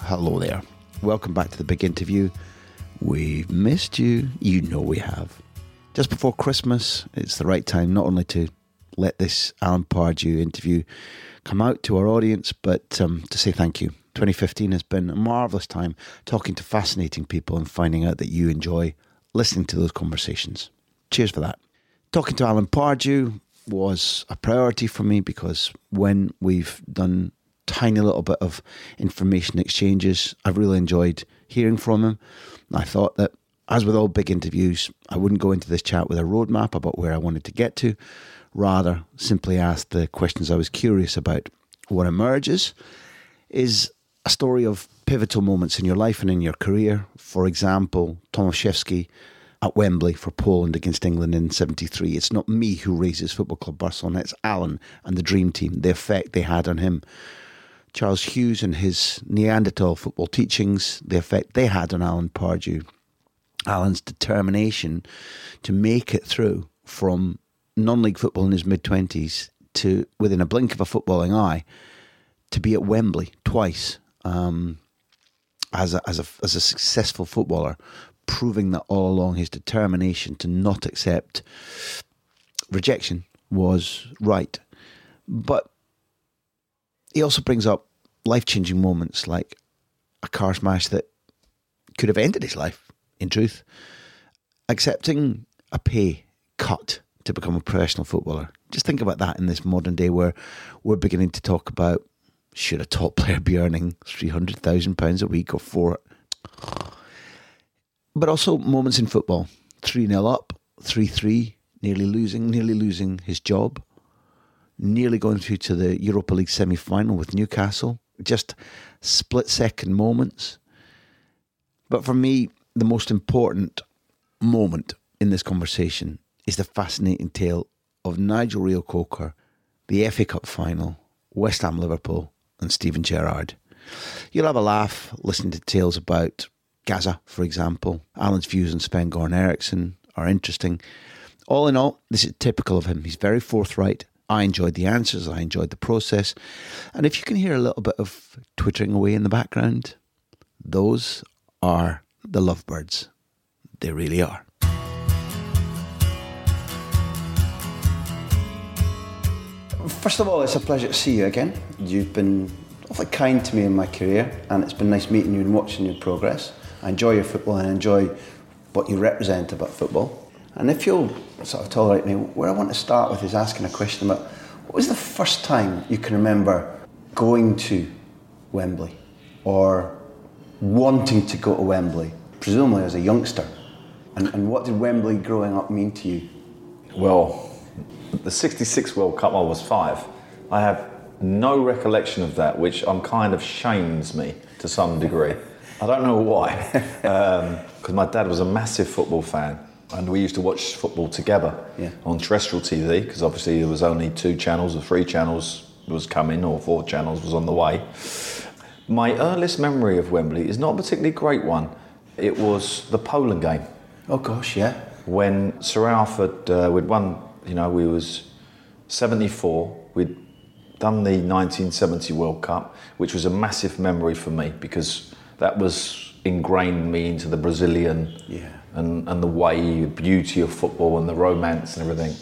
hello there. Welcome back to the big interview. We've missed you. You know we have. Just before Christmas, it's the right time not only to let this Alan Pardew interview come out to our audience, but to say thank you. 2015 has been a marvellous time talking to fascinating people and finding out that you enjoy listening to those conversations. Cheers for that. Talking to Alan Pardew was a priority for me because when we've done tiny little bit of information exchanges, I've really enjoyed hearing from him. I thought that, as with all big interviews, I wouldn't go into this chat with a roadmap about where I wanted to get to, rather simply ask the questions I was curious about. What emerges is a story of pivotal moments in your life and in your career. For example, Tomaszewski at Wembley for Poland against England in 73. It's not me who raises Football Club Barcelona, it's Alan and the dream team, the effect they had on him. Charles Hughes and his Neanderthal football teachings, the effect they had on Alan Pardew. Alan's determination to make it through from non-league football in his mid-20s to, within a blink of a footballing eye, to be at Wembley twice as a successful footballer, proving that all along his determination to not accept rejection was right. But he also brings up life-changing moments like a car smash that could have ended his life, in truth. Accepting a pay cut to become a professional footballer. Just think about that in this modern day where we're beginning to talk about, should a top player be earning £300,000 a week or four? But also moments in football. 3-0 up, 3-3, nearly losing his job. Nearly going through to the Europa League semi-final with Newcastle. Just split-second moments. But for me, the most important moment in this conversation is the fascinating tale of Nigel Reo-Coker, the FA Cup final, West Ham, Liverpool and Steven Gerrard. You'll have a laugh listening to tales about Gaza, for example. Alan's views on Sven-Goran Eriksson are interesting. All in all, this is typical of him. He's very forthright. I enjoyed the answers, I enjoyed the process. And if you can hear a little bit of twittering away in the background, those are the lovebirds. They really are. First of all, it's a pleasure to see you again. You've been awfully kind to me in my career, and it's been nice meeting you and watching your progress. I enjoy your football and I enjoy what you represent about football. And if you'll sort of tolerate me, where I want to start with is asking a question about what was the first time you can remember going to Wembley or wanting to go to Wembley, presumably as a youngster? And what did Wembley growing up mean to you? Well, the 66 World Cup, I was 5. I have no recollection of that, which kind of shames me to some degree. I don't know why, because my dad was a massive football fan. And we used to watch football together on terrestrial TV, because obviously there was only 2 channels or 3 channels was coming, or 4 channels was on the way. My earliest memory of Wembley is not a particularly great one. It was the Poland game. Oh gosh, yeah. When Sir Alfred, we'd won, we was 74, we'd done the 1970 World Cup, which was a massive memory for me, because that was ingrained me into the Brazilian and the way, the beauty of football and the romance and everything.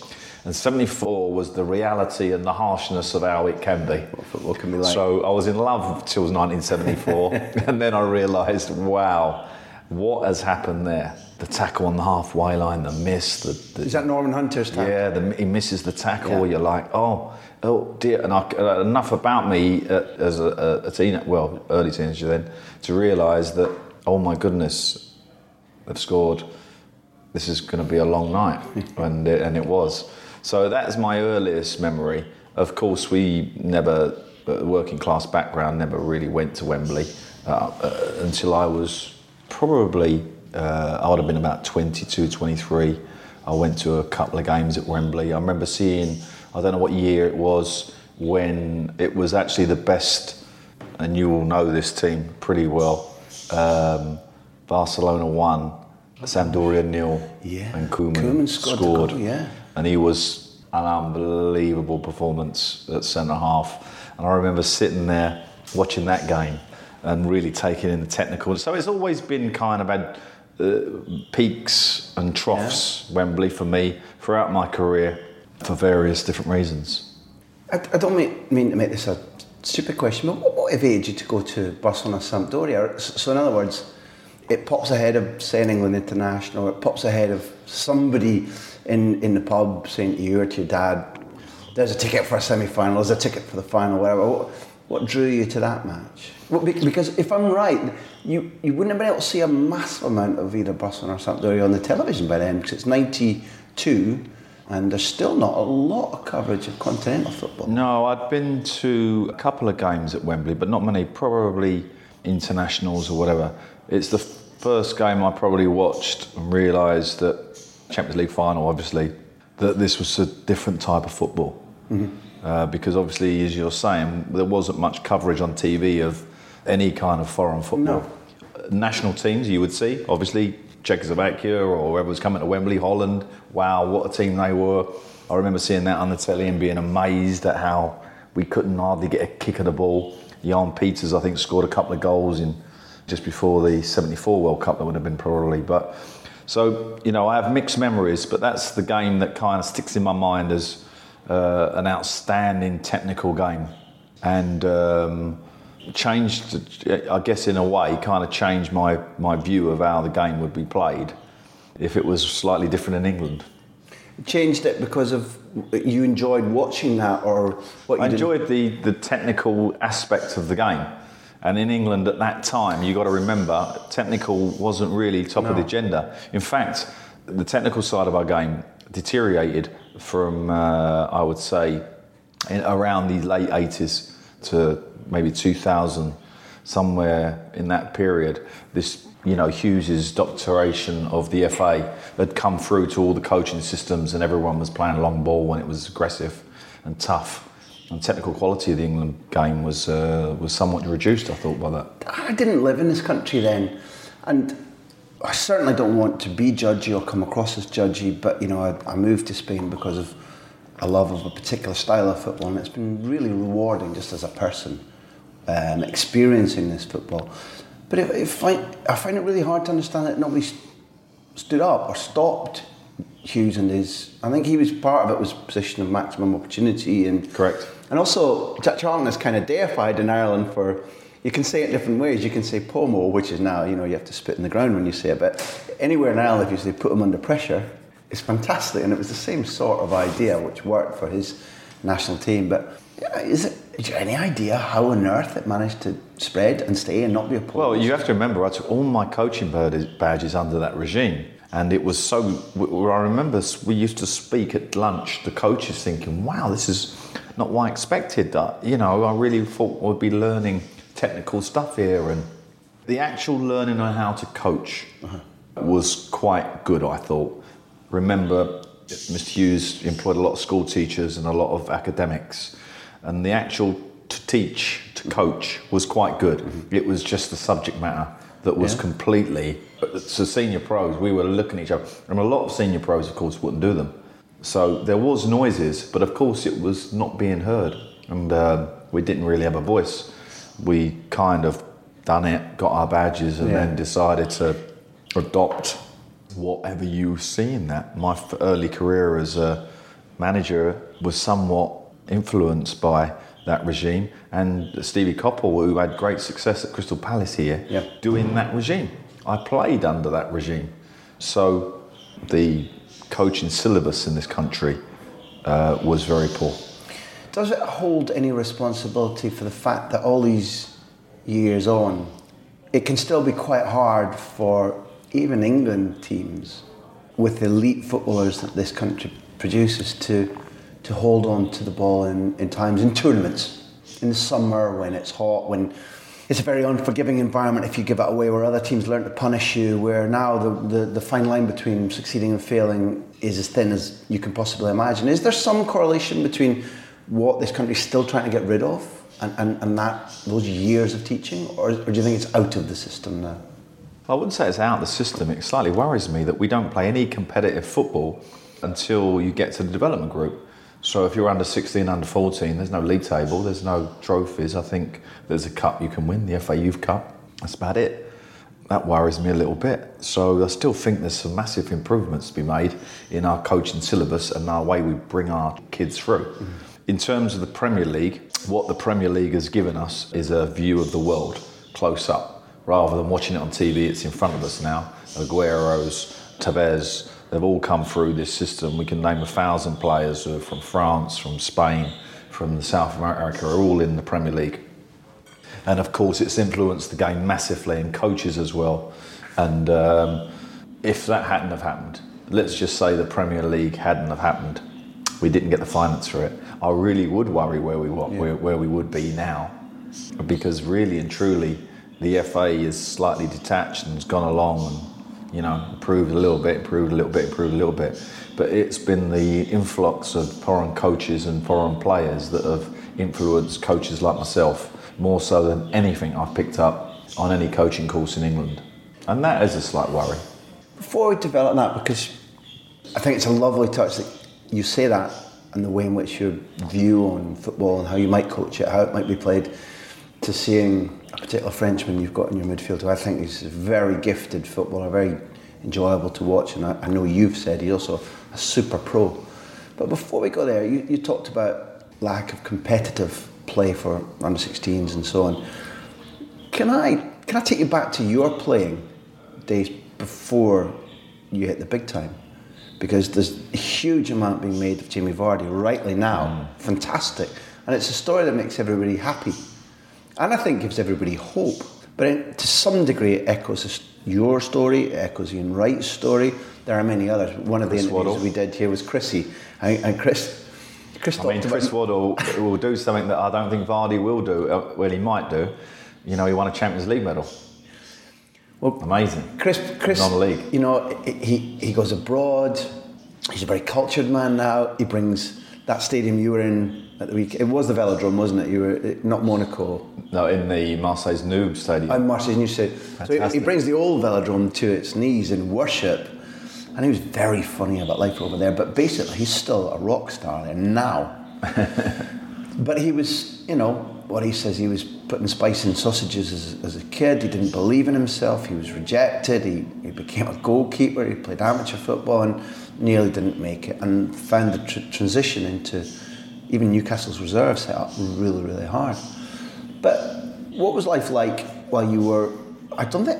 And 74 was the reality and the harshness of how it can be. What football can be like. So I was in love till 1974 and then I realised, wow, what has happened there? the tackle on the halfway line, the miss. Is that Norman Hunter's tackle? Yeah, he misses the tackle. Yeah. You're like, oh dear. And enough about me as a teen, well, early teenager then, to realise that, oh my goodness, they've scored. This is going to be a long night, and it was. So that's my earliest memory. Of course, we never, working class background, never really went to Wembley until I was probably. I would have been about 22, 23. I went to a couple of games at Wembley. I remember seeing, I don't know what year it was, when it was actually the best, and you all know this team pretty well, Barcelona won, Sampdoria 0, and Koeman scored. And he was an unbelievable performance at centre-half. And I remember sitting there watching that game and really taking in the technical. So it's always been kind of had peaks and troughs, Wembley, for me, throughout my career, for various different reasons. I don't mean to make this a stupid question, but what evade you to go to Barcelona, Sampdoria? So in other words, it pops ahead of saying England International, it pops ahead of somebody in the pub saying to you or to your dad, there's a ticket for a semi-final, there's a ticket for the final, whatever. What drew you to that match? Because if I'm right, you wouldn't have been able to see a massive amount of either Barcelona or Sampdoria on the television by then, because it's 92 and there's still not a lot of coverage of continental football. No, I'd been to a couple of games at Wembley, but not many, probably internationals or whatever. It's the first game I probably watched and realised that, Champions League final obviously, that this was a different type of football. Mm-hmm. Because obviously, as you're saying, there wasn't much coverage on TV of any kind of foreign football. No. National teams you would see, obviously, Czechoslovakia or whoever was coming to Wembley, Holland. Wow, what a team they were. I remember seeing that on the telly and being amazed at how we couldn't hardly get a kick of the ball. Jan Peters, I think, scored a couple of goals in just before the 74 World Cup, that would have been probably. But so, I have mixed memories, but that's the game that kind of sticks in my mind as an outstanding technical game, and changed, I guess, in a way, kind of changed my view of how the game would be played if it was slightly different in England. Changed it because of you enjoyed watching that, or what? I enjoyed the technical aspect of the game, and in England at that time, you got to remember, technical wasn't really top of the agenda. In fact, the technical side of our game deteriorated from, I would say, around the late 80s to maybe 2000, somewhere in that period. This, Hughes's doctoration of the FA had come through to all the coaching systems, and everyone was playing long ball when it was aggressive and tough. And technical quality of the England game was somewhat reduced, I thought, by that. I didn't live in this country then, and I certainly don't want to be judgy or come across as judgy, but I moved to Spain because of a love of a particular style of football, and it's been really rewarding just as a person experiencing this football. But I find it really hard to understand that nobody stood up or stopped Hughes and his. I think he was part of it was position of maximum opportunity and correct. And also, Charlton is kind of deified in Ireland for. You can say it different ways. You can say pomo, which is now, you have to spit in the ground when you say it. But anywhere in Ireland, if you say put him under pressure, it's fantastic. And it was the same sort of idea which worked for his national team. But is there any idea how on earth it managed to spread and stay and not be a pomo? Well, you have to remember, I took all my coaching badges under that regime. And it was so. I remember we used to speak at lunch, the coaches thinking, wow, this is not what I expected. I really thought we'd be learning technical stuff here, and the actual learning on how to coach was quite good, I thought. Remember, Mr. Hughes employed a lot of school teachers and a lot of academics, and the actual to coach was quite good. Mm-hmm. It was just the subject matter that was completely. So senior pros, we were looking at each other, and a lot of senior pros, of course, wouldn't do them. So there was noises, but of course it was not being heard, and we didn't really have a voice. We kind of done it, got our badges, and then decided to adopt whatever you see in that. My early career as a manager was somewhat influenced by that regime, and Stevie Coppell, who had great success at Crystal Palace here, doing that regime. I played under that regime. So the coaching syllabus in this country was very poor. Does it hold any responsibility for the fact that all these years on, it can still be quite hard for even England teams with elite footballers that this country produces to hold on to the ball in times, in tournaments, in the summer when it's hot, when it's a very unforgiving environment if you give it away, where other teams learn to punish you, where now the fine line between succeeding and failing is as thin as you can possibly imagine. Is there some correlation between what this country's still trying to get rid of and that those years of teaching, or do you think it's out of the system now? I wouldn't say it's out of the system. It slightly worries me that we don't play any competitive football until you get to the development group. So if you're under 16, under 14, there's no league table, there's no trophies. I think there's a cup you can win, the FA Youth Cup. That's about it. That worries me a little bit. So I still think there's some massive improvements to be made in our coaching syllabus and our way we bring our kids through. Mm-hmm. In terms of the Premier League, what the Premier League has given us is a view of the world close up. Rather than watching it on TV, it's in front of us now. Aguero's, Tevez, they've all come through this system. We can name 1,000 players who are from France, from Spain, from South America, are all in the Premier League. And of course, it's influenced the game massively, and coaches as well. And if that hadn't have happened, let's just say the Premier League hadn't have happened, we didn't get the finance for it, I really would worry where we would be now, because really and truly, the FA is slightly detached and has gone along and, you know, improved a little bit. But it's been the influx of foreign coaches and foreign players that have influenced coaches like myself more so than anything I've picked up on any coaching course in England. And that is a slight worry. Before we develop that, because I think it's a lovely touch that you say that and the way in which your view on football and how you might coach it, how it might be played, to seeing a particular Frenchman you've got in your midfield who I think is a very gifted footballer, very enjoyable to watch, and I know you've said he's also a super pro. But before we go there, you talked about lack of competitive play for under-16s and so on. Can I take you back to your playing days before you hit the big time? Because there's a huge amount being made of Jamie Vardy rightly now. Mm. Fantastic. And it's a story that makes everybody happy. And I think gives everybody hope. But to some degree, it echoes your story, it echoes Ian Wright's story. There are many others. One of the interviews we did here was Chrissy. And Chris Waddle will do something that I don't think Vardy will do. Well, he might do. You know, he won a Champions League medal. Well, amazing. Chris, non-league. You know, he goes abroad. He's a very cultured man now. He brings that stadium you were in at the week. It was the Velodrome, wasn't it? You were not Monaco. No, in the Marseille's new stadium. Marseille's new stadium. So he brings the old Velodrome to its knees in worship, and he was very funny about life over there. But basically, he's still a rock star there now. But he was, you know, what he says, he was putting spice in sausages as a kid. He didn't believe in himself. He was rejected. He became a goalkeeper. He played amateur football and nearly didn't make it, and found the transition into even Newcastle's reserve set up really, really hard. But what was life like while you were,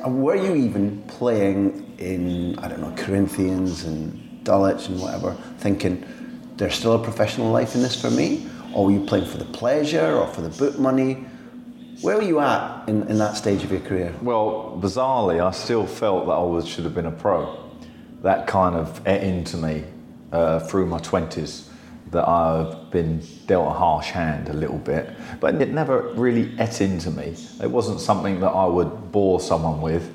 were you even playing in, Corinthians and Dulwich and whatever, thinking there's still a professional life in this for me? Or were you playing for the pleasure or for the boot money? Where were you at in that stage of your career? Well, bizarrely, I still felt that I should have been a pro. That kind of ate into me through my 20s, that I've been dealt a harsh hand a little bit, but it never really ate into me. It wasn't something that I would bore someone with,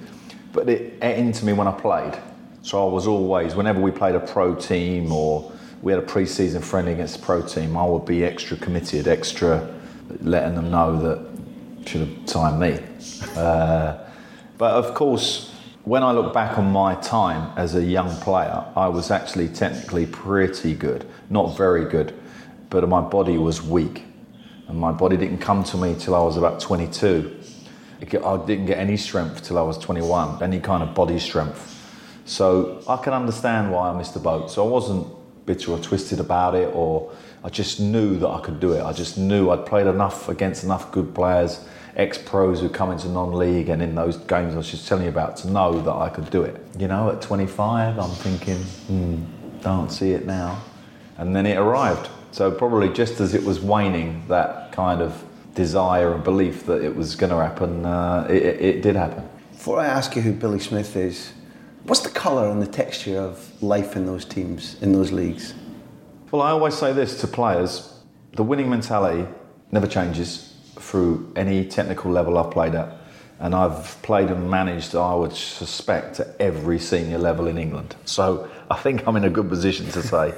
but it ate into me when I played. So I was always, whenever we played a pro team or we had a pre-season friendly against a pro team, I would be extra committed, extra letting them know that should have timed me. But of course, when I look back on my time as a young player, I was actually technically pretty good, not very good, but my body was weak. And my body didn't come to me till I was about 22. I didn't get any strength till I was 21, any kind of body strength. So I can understand why I missed the boat. So I wasn't bitter or twisted about it, or I just knew that I could do it. I just knew I'd played enough against enough good players, ex-pros who come into non-league, and in those games I was just telling you about, to know that I could do it. You know, at 25, I'm thinking, don't see it now. And then it arrived. So probably just as it was waning, that kind of desire and belief that it was going to happen, it did happen. Before I ask you who Billy Smith is, what's the colour and the texture of life in those teams, in those leagues? Well, I always say this to players, the winning mentality never changes through any technical level I've played at. And I've played and managed, I would suspect, at every senior level in England. So I think I'm in a good position to say.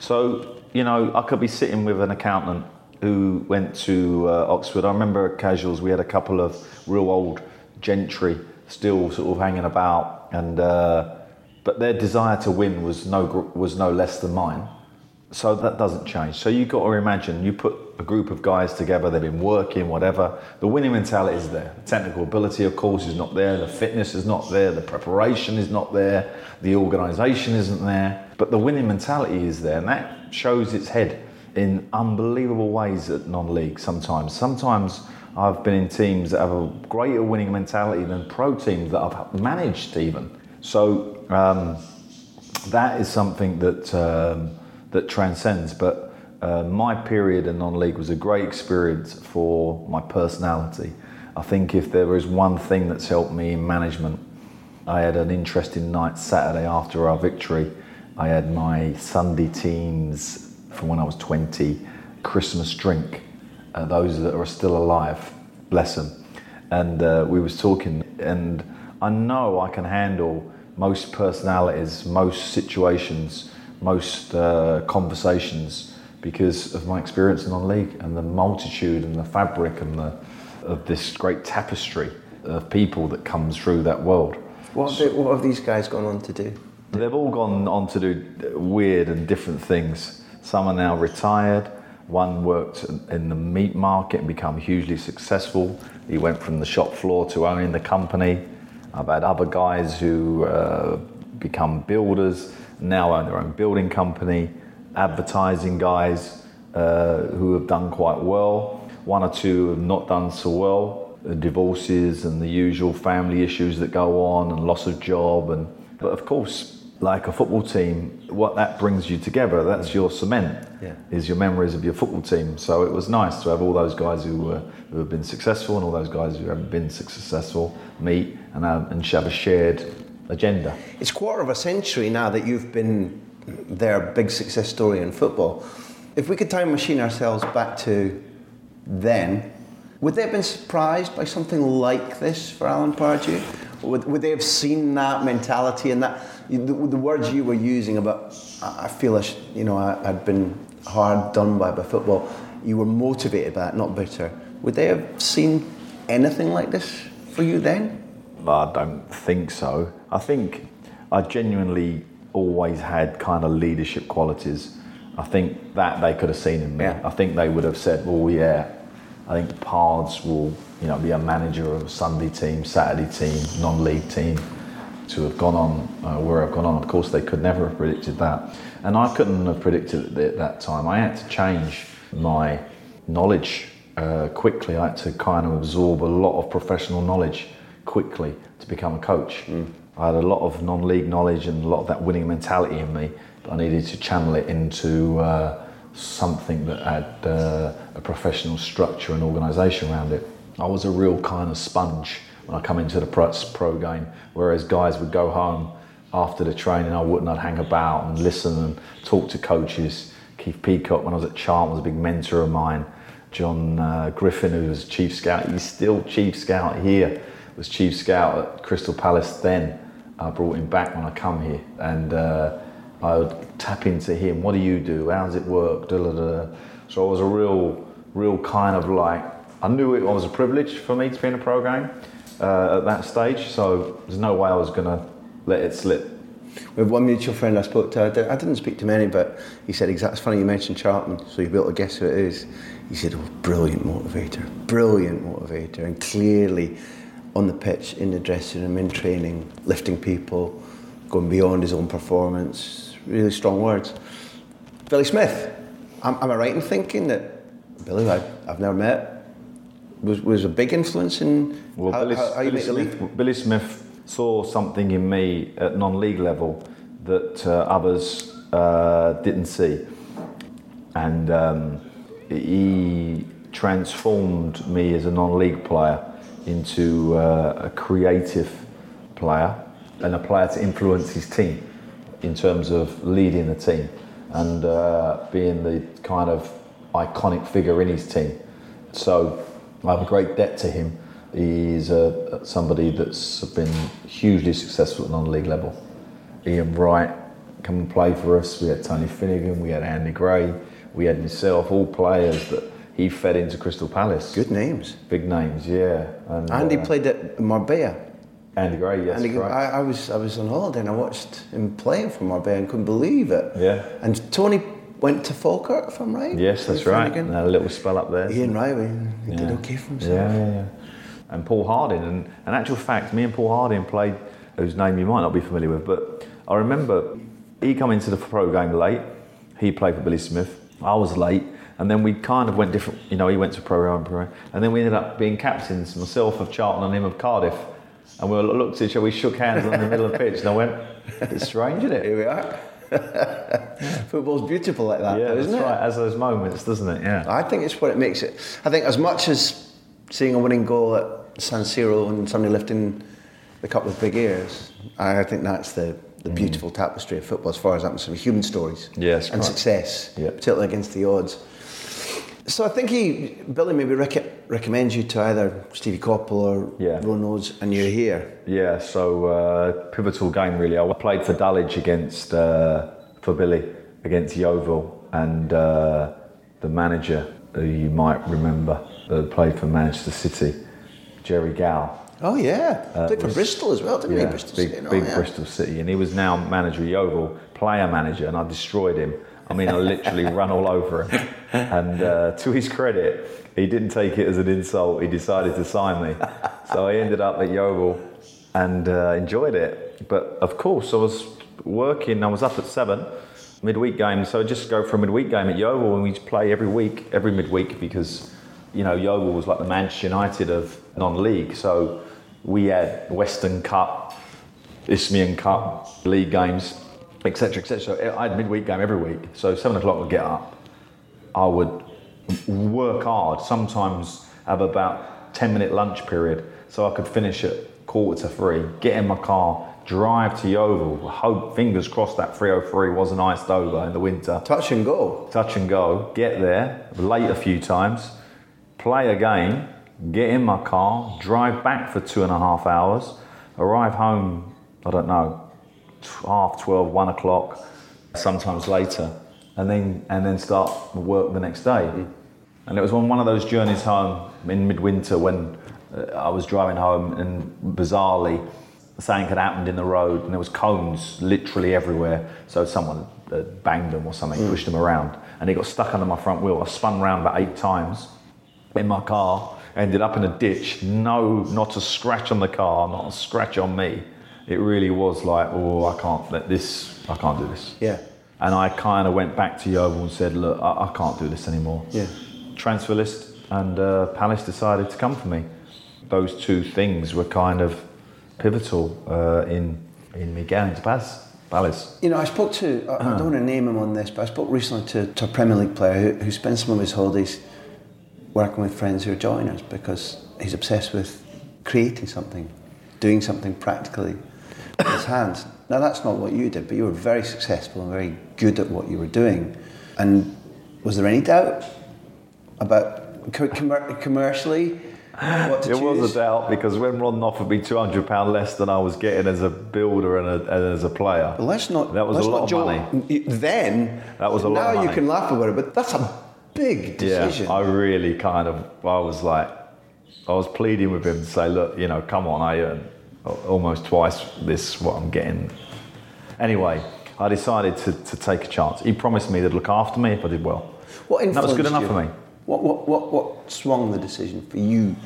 So, you know, I could be sitting with an accountant who went to Oxford. I remember at Casuals we had a couple of real old gentry still sort of hanging about, and but their desire to win was no less than mine. So that doesn't change. So you've got to imagine, you put a group of guys together, they've been working, whatever, the winning mentality is there. The technical ability, of course, is not there. The fitness is not there. The preparation is not there. The organisation isn't there. But the winning mentality is there, and that shows its head in unbelievable ways at non-league sometimes. Sometimes I've been in teams that have a greater winning mentality than pro teams that I've managed even. So that is something that... that transcends, but my period in non-league was a great experience for my personality. I think if there is one thing that's helped me in management, I had an interesting night Saturday after our victory. I had my Sunday teams from when I was 20, Christmas drink, those that are still alive, bless them. And we was talking, and I know I can handle most personalities, most situations, most conversations, because of my experience in non-league and the multitude and the fabric and of this great tapestry of people that comes through that world. What have these guys gone on to do? They've all gone on to do weird and different things. Some are now retired. One worked in the meat market and become hugely successful. He went from the shop floor to owning the company. I've had other guys who become builders, now own their own building company, advertising guys who have done quite well. One or two have not done so well, the divorces and the usual family issues that go on and loss of job. But of course, like a football team, what that brings you together, that's your cement, is your memories of your football team. So it was nice to have all those guys who have been successful and all those guys who haven't been successful meet and have a shared agenda. It's quarter of a century now that you've been their big success story in football. If we could time machine ourselves back to then, would they have been surprised by something like this for Alan Pardew? Would they have seen that mentality and that the words you were using about, I feel I'd been hard done by football. You were motivated by it, not bitter. Would they have seen anything like this for you then? I don't think so. I think I genuinely always had kind of leadership qualities. I think that they could have seen in me. Yeah. I think they would have said, well, yeah, I think Pards will, be a manager of a Sunday team, Saturday team, non-league team, to have gone on where I've gone on. Of course, they could never have predicted that. And I couldn't have predicted it at that time. I had to change my knowledge quickly. I had to kind of absorb a lot of professional knowledge quickly to become a coach. I had a lot of non-league knowledge and a lot of that winning mentality in me, but I needed to channel it into something that had a professional structure and organisation around it. I was a real kind of sponge when I come into the pro game, whereas guys would go home after the training, I wouldn't, I'd hang about and listen and talk to coaches. Keith Peacock, when I was at Charlton, was a big mentor of mine. John Griffin, who was chief scout, he's still chief scout here, was chief scout at Crystal Palace then. I brought him back when I come here, and I would tap into him. What do you do? How does it work? So I was a real kind of like, I knew it was a privilege for me to be in a pro game at that stage, so there's no way I was gonna let it slip. We have one mutual friend I spoke to, I didn't speak to many, but he said, it's funny you mentioned Charlton, so you'll be able to guess who it is. He said, brilliant motivator, and clearly on the pitch, in the dressing room, in training, lifting people, going beyond his own performance. Really strong words. Billy Smith. Am I right in thinking that Billy, who I've never met, was a big influence in how you make the league? Billy Smith saw something in me at non-league level that others didn't see. And he transformed me as a non-league player into a creative player and a player to influence his team in terms of leading a team and being the kind of iconic figure in his team. So I have a great debt to him. He's somebody that's been hugely successful at non-league level. Ian Wright come and play for us. We had Tony Finnegan, we had Andy Gray, we had myself, all players that he fed into Crystal Palace. Good names. Big names, yeah. And Andy played at Marbella. Andy Gray, yes, Andy, correct. I was on holiday and I watched him playing for Marbella and couldn't believe it. Yeah. And Tony went to Falkirk, if I'm right. Yes, that's right. And had a little spell up there. Ian Riley, he did okay for himself. Yeah. And Paul Harding, and in actual fact, me and Paul Harding played, whose name you might not be familiar with, but I remember he come into the pro game late. He played for Billy Smith. I was late. And then we kind of went different, he went to pro. And then we ended up being captains, myself of Charlton and him of Cardiff. And we looked at each other, we shook hands on the middle of the pitch, and I went, it's strange, isn't it? Here we are. Football's beautiful like that, isn't it? Yeah, that's right, has those moments, doesn't it? Yeah. I think it's what it makes it. I think as much as seeing a winning goal at San Siro and somebody lifting the cup with big ears, I think that's the beautiful tapestry of football as far as I'm concerned, human stories and success, particularly against the odds. So I think Billy maybe recommends you to either Stevie Coppell or Ron Rhodes, and you're here. Yeah, so pivotal game really. I played for Dulwich for Billy against Yeovil, and the manager who you might remember that played for Manchester City, Jerry Gow. Oh yeah, played for Bristol as well, didn't he? Bristol City. Big Bristol City, and he was now manager of Yeovil, player manager, and I destroyed him. I mean, I literally ran all over him. And to his credit, he didn't take it as an insult. He decided to sign me. So I ended up at Yeovil and enjoyed it. But of course, I was working. I was up at 7, midweek game. So I just go for a midweek game at Yeovil, and we'd play every midweek because, Yeovil was like the Manchester United of non-league. So we had Western Cup, Isthmian Cup, league games, etc., etc. So I had a midweek game every week. So 7 o'clock would get up. I would work hard, sometimes have about 10-minute lunch period, so I could finish at 2:45, get in my car, drive to Yeovil, hope, fingers crossed that 303 wasn't iced over in the winter. Touch and go, get there, late a few times, play a game, get in my car, drive back for 2.5 hours, arrive home, I don't know, 12:30, 1 o'clock, sometimes later. And then start work the next day. Mm. And it was on one of those journeys home in midwinter when I was driving home and bizarrely something had happened in the road and there was cones literally everywhere. So someone banged them or something, pushed them around. And it got stuck under my front wheel. I spun round about 8 times in my car, ended up in a ditch. No, not a scratch on the car, not a scratch on me. It really was like, I can't do this. Yeah. And I kind of went back to Yeovil and said, look, I can't do this anymore. Yeah. Transfer list and Palace decided to come for me. Those two things were kind of pivotal in me going to Palace. I spoke to, I don't want to name him on this, but I spoke recently to a Premier League player who spends some of his holidays working with friends who are joiners because he's obsessed with creating something, doing something practically with his hands. Now, that's not what you did, but you were very successful and very good at what you were doing. And was there any doubt about commercially what to choose? There was a doubt because when Ron offered me £200 less than I was getting as a builder and as a player, well, that was a lot of money. Then that was a lot. Now of money. You can laugh about it, but that's a big decision. Yeah, I was pleading with him to say, look, come on, I earn almost twice this what I'm getting. Anyway, I decided to take a chance. He promised me they'd look after me if I did well. That was good enough for me. What swung the decision for you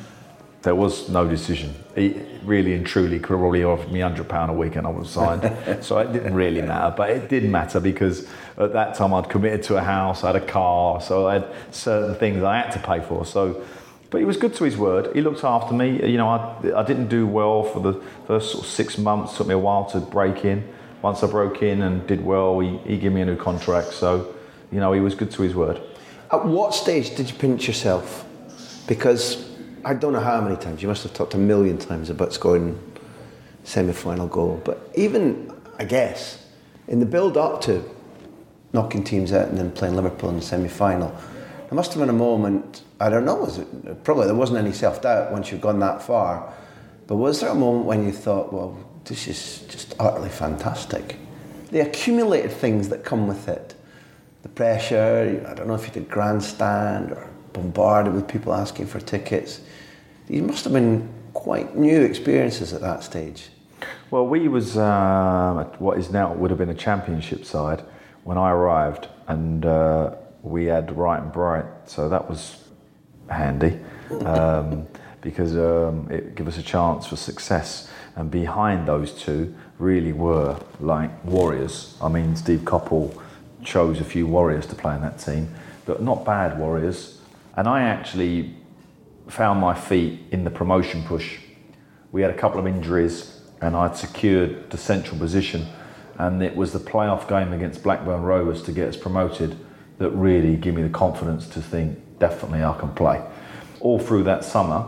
there was no decision. It really and truly probably offered me £100 a week and I would have signed. So it didn't really matter, but it did matter because at that time I'd committed to a house, I had a car, so I had certain things I had to pay for. So, but he was good to his word. He looked after me. You know, I didn't do well for the first sort of 6 months. It took me a while to break in. Once I broke in and did well, he gave me a new contract. So, you know, he was good to his word. At what stage did you pinch yourself? Because I don't know how many times, you must have talked a million times about scoring semi-final goal, but even, I guess, in the build-up to knocking teams out and then playing Liverpool in the semi-final, there must have been a moment, I don't know, was it, probably there wasn't any self-doubt once you've gone that far, but was there a moment when you thought, well, this is just utterly fantastic? The accumulated things that come with it. The pressure, I don't know if you did grandstand or bombarded with people asking for tickets. These must have been quite new experiences at that stage. Well, we was at what is now would have been a championship side when I arrived, and we had Ryan Bright, so that was handy because it gave us a chance for success. And behind those two really were like warriors. I mean, Steve Coppell chose a few warriors to play in that team, but not bad warriors. And I actually found my feet in the promotion push. We had a couple of injuries and I'd secured the central position, and it was the playoff game against Blackburn Rovers to get us promoted that really gave me the confidence to think, definitely I can play. All through that summer,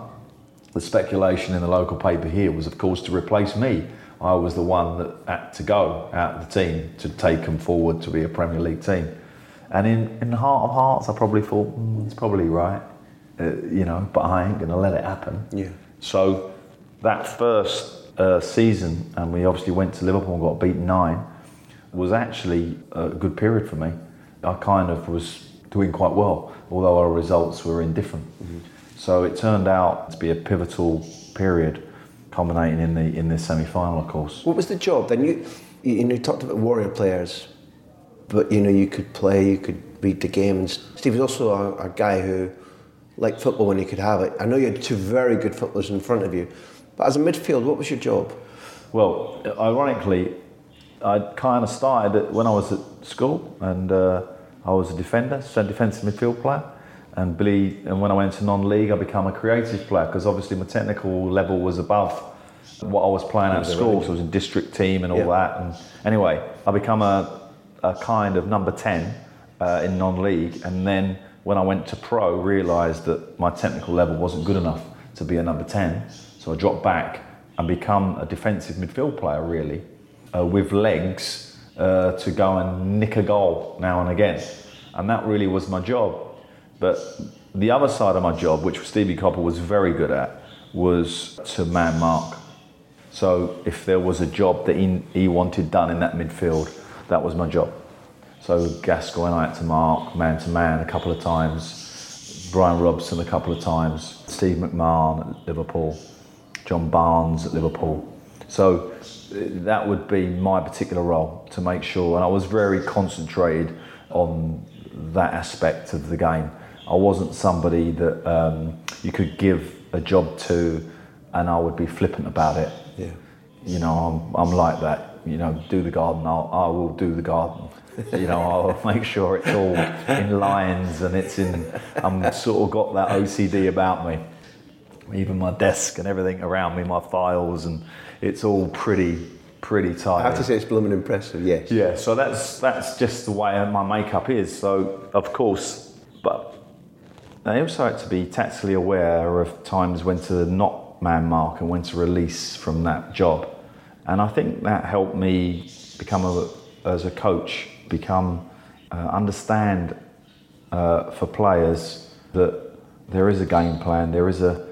the speculation in the local paper here was, of course, to replace me. I was the one that had to go out of the team to take them forward to be a Premier League team. And in the heart of hearts, I probably thought, it's probably right, you know, but I ain't going to let it happen. Yeah. So that first season, and we obviously went to Liverpool and got beaten 9, was actually a good period for me. I kind of was doing quite well, although our results were indifferent. Mm-hmm. So it turned out to be a pivotal period, culminating in the semi-final, of course. What was the job then? You talked about warrior players. But, you know, you could play, you could read the game. And Steve was also a guy who liked football when he could have it. I know you had two very good footballers in front of you, but as a midfield, what was your job? Well, ironically, I kind of started when I was at school, and I was a defender, so defensive midfield player. And when I went to non-league, I became a creative player, because obviously my technical level was above what I was playing at school. So I was in district team and all that. And anyway, I became a kind of number 10 in non-league, and then when I went to pro, realised that my technical level wasn't good enough to be a number 10, so I dropped back and become a defensive midfield player, really, with legs to go and nick a goal now and again, and that really was my job. But the other side of my job, which Stevie Coppell was very good at, was to man mark. So if there was a job that he wanted done in that midfield, that was my job. So Gascoigne I had to mark man-to-man a couple of times, Brian Robson a couple of times, Steve McMahon at Liverpool, John Barnes at Liverpool. So that would be my particular role, to make sure, and I was very concentrated on that aspect of the game. I wasn't somebody that you could give a job to and I would be flippant about it. Yeah. You know, I'm like that. You know, do the garden, I will do the garden. You know, I'll make sure it's all in lines and it's in, I'm sort of got that OCD about me. Even my desk and everything around me, my files, and it's all pretty tight. I have to say it's blooming impressive, yes. Yeah, so that's just the way my makeup is. So, of course, but I also had to be tactically aware of times when to not man mark and when to release from that job. And I think that helped me become, as a coach, understand for players that there is a game plan, there is a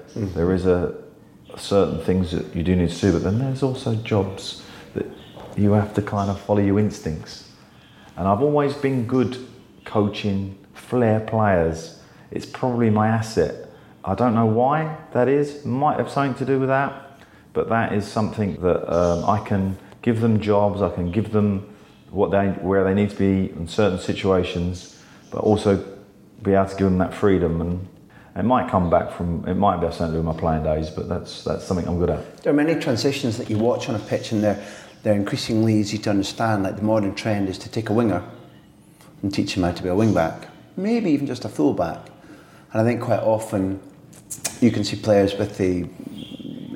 certain things that you do need to do, but then there's also jobs that you have to kind of follow your instincts. And I've always been good coaching flair players. It's probably my asset. I don't know why that is. Might have something to do with that. But that is something that I can give them jobs, I can give them where they need to be in certain situations, but also be able to give them that freedom. And It might come back from, it might be a centre in my playing days, but that's something I'm good at. There are many transitions that you watch on a pitch, and they're increasingly easy to understand. Like the modern trend is to take a winger and teach him how to be a wing back, maybe even just a full back. And I think quite often you can see players with the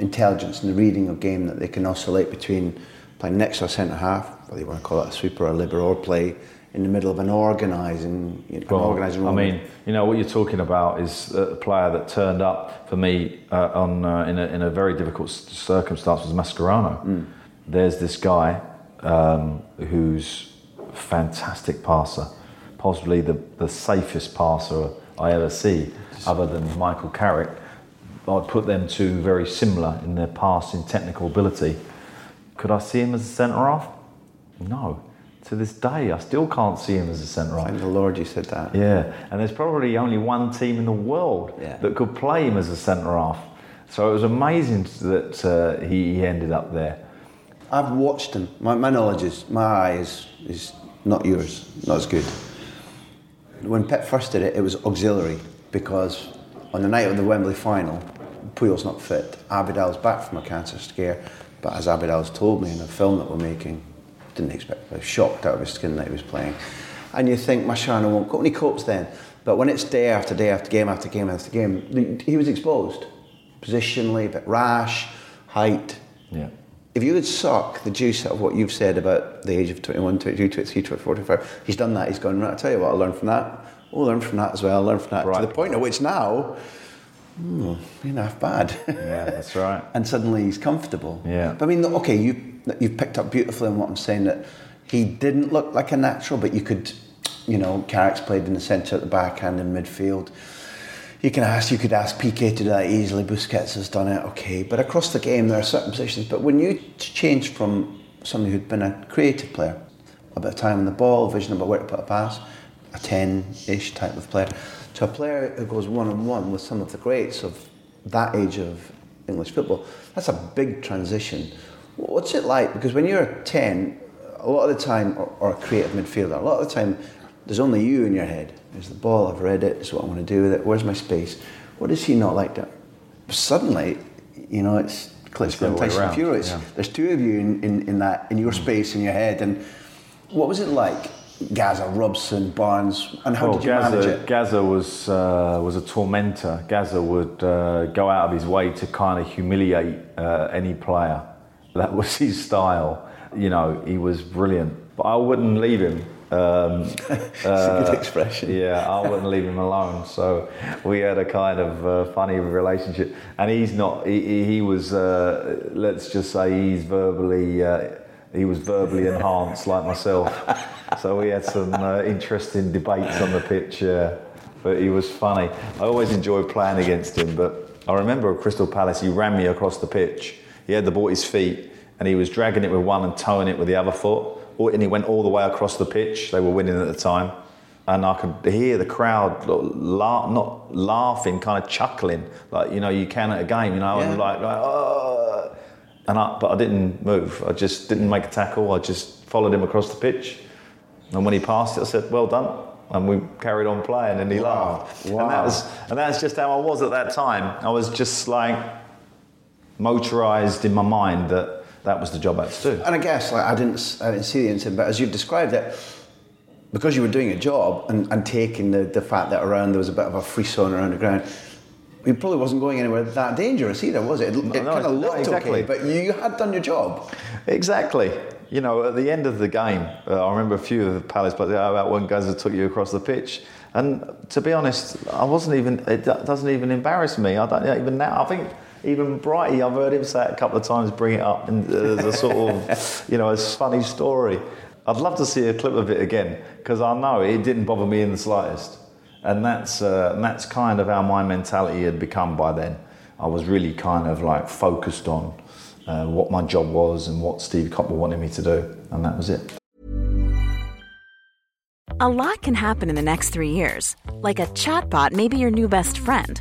intelligence and the reading of game that they can oscillate between playing next to a centre half, whether you want to call it a sweeper or a libero, or play in the middle of an organising, role. I mean, you know what you're talking about is a player that turned up for me in a very difficult circumstance was Mascherano. Mm. There's this guy who's a fantastic passer, possibly the safest passer I ever see, other than Michael Carrick. I'd put them two very similar in their passing technical ability. Could I see him as a centre-half? No. To this day, I still can't see him as a centre-half. Thank the Lord you said that. Yeah, and there's probably only one team in the world that could play him as a centre-half. So it was amazing that he ended up there. I've watched him. My knowledge is, my eye is not yours, not as good. When Pep first did it, it was auxiliary, because on the night of the Wembley final, Puyol's not fit. Abidal's back from a cancer scare, but as Abidal's told me in a film that we're making, didn't expect, I was shocked out of his skin that he was playing. And you think, Mascherano won't cope, and he copes then. But when it's day after day after game after game after game, he was exposed. Positionally, a bit rash, height. Yeah. If you would suck the juice out of what you've said about the age of 21, 22, 23, 24, 25, he's done that, he's gone, right, I'll tell you what, I'll learn from that. I'll learn from that as well, I'll learn from that. Right. To the point at which now, ain't half bad. Yeah, that's right. And suddenly he's comfortable. Yeah. But I mean, okay, you've picked up beautifully on what I'm saying, that he didn't look like a natural, but you could, Carrick's played in the centre at the back and in midfield. You could ask Piqué to do that easily, Busquets has done it, okay. But across the game there are certain positions, but when you change from somebody who'd been a creative player, a bit of time on the ball, vision about where to put a pass, a 10-ish type of player, to a player who goes one-on-one with some of the greats of that age of English football, that's a big transition. What's it like? Because when you're a 10, a lot of the time, or a creative midfielder, a lot of the time there's only you in your head. There's the ball, I've read it, it's what I want to do with it, where's my space? What does he not like that? Suddenly, it's Klitschko and Tyson Fury. Yeah. There's two of you in your space, in your head. And what was it like? Gazza, Robson, Barnes, and how did you manage it? Gazza was a tormentor. Gazza would go out of his way to kind of humiliate any player. That was his style. He was brilliant. But I wouldn't leave him. It's a good expression. Yeah, I wouldn't leave him alone. So we had a kind of funny relationship. And he's not. He was. Let's just say he's verbally. He was verbally enhanced, like myself. So we had some interesting debates on the pitch. But he was funny. I always enjoyed playing against him. But I remember at Crystal Palace, he ran me across the pitch. He had the ball at his feet, and he was dragging it with one and towing it with the other foot. And he went all the way across the pitch. They were winning at the time. And I could hear the crowd not laughing, kind of chuckling. Like, you can at a game, and like, oh. But I didn't move. I just didn't make a tackle. I just followed him across the pitch. And when he passed it, I said, well done. And we carried on playing, and he laughed. Wow. And that's just how I was at that time. I was just like motorised in my mind that was the job I had to do. And I guess I didn't see the incident, but as you've described it, because you were doing your job and taking the fact that around there was a bit of a free zone around the ground, it probably wasn't going anywhere that dangerous either, was it? It kind of looked okay, but you had done your job. Exactly. At the end of the game, I remember a few of the Palace players about when Gazza took you across the pitch. And to be honest, it doesn't even embarrass me. I don't even now. I think even Brighty, I've heard him say it a couple of times, bring it up as a sort of, a funny story. I'd love to see a clip of it again, because I know it didn't bother me in the slightest. And that's kind of how my mentality had become by then. I was really kind of like focused on what my job was and what Stevie Coppell wanted me to do. And that was it. A lot can happen in the next 3 years. Like a chatbot may be your new best friend.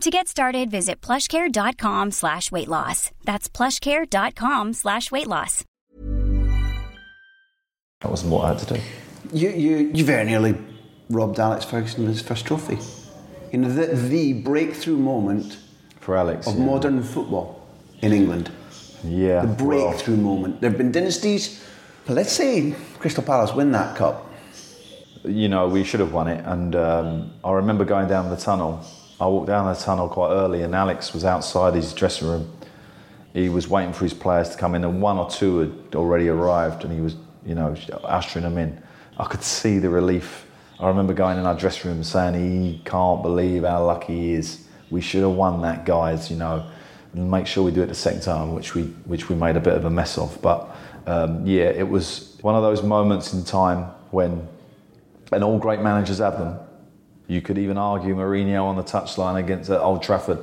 To get started, visit plushcare.com/weightloss. That's plushcare.com/weightloss. That wasn't what I had to do. You very nearly robbed Alex Ferguson of his first trophy. You know, the breakthrough moment for Alex of modern football in England. Yeah. The breakthrough moment. There have been dynasties, but let's say Crystal Palace win that cup. You know, we should have won it, and I remember going down the tunnel. I walked down the tunnel quite early, and Alex was outside his dressing room. He was waiting for his players to come in, and one or two had already arrived, and he was, you know, ushering them in. I could see the relief. I remember going in our dressing room and saying, he can't believe how lucky he is. We should have won that, guys, you know, and make sure we do it the second time, which we made a bit of a mess of. But, yeah, it was one of those moments in time when, and all great managers have them. You could even argue Mourinho on the touchline against Old Trafford.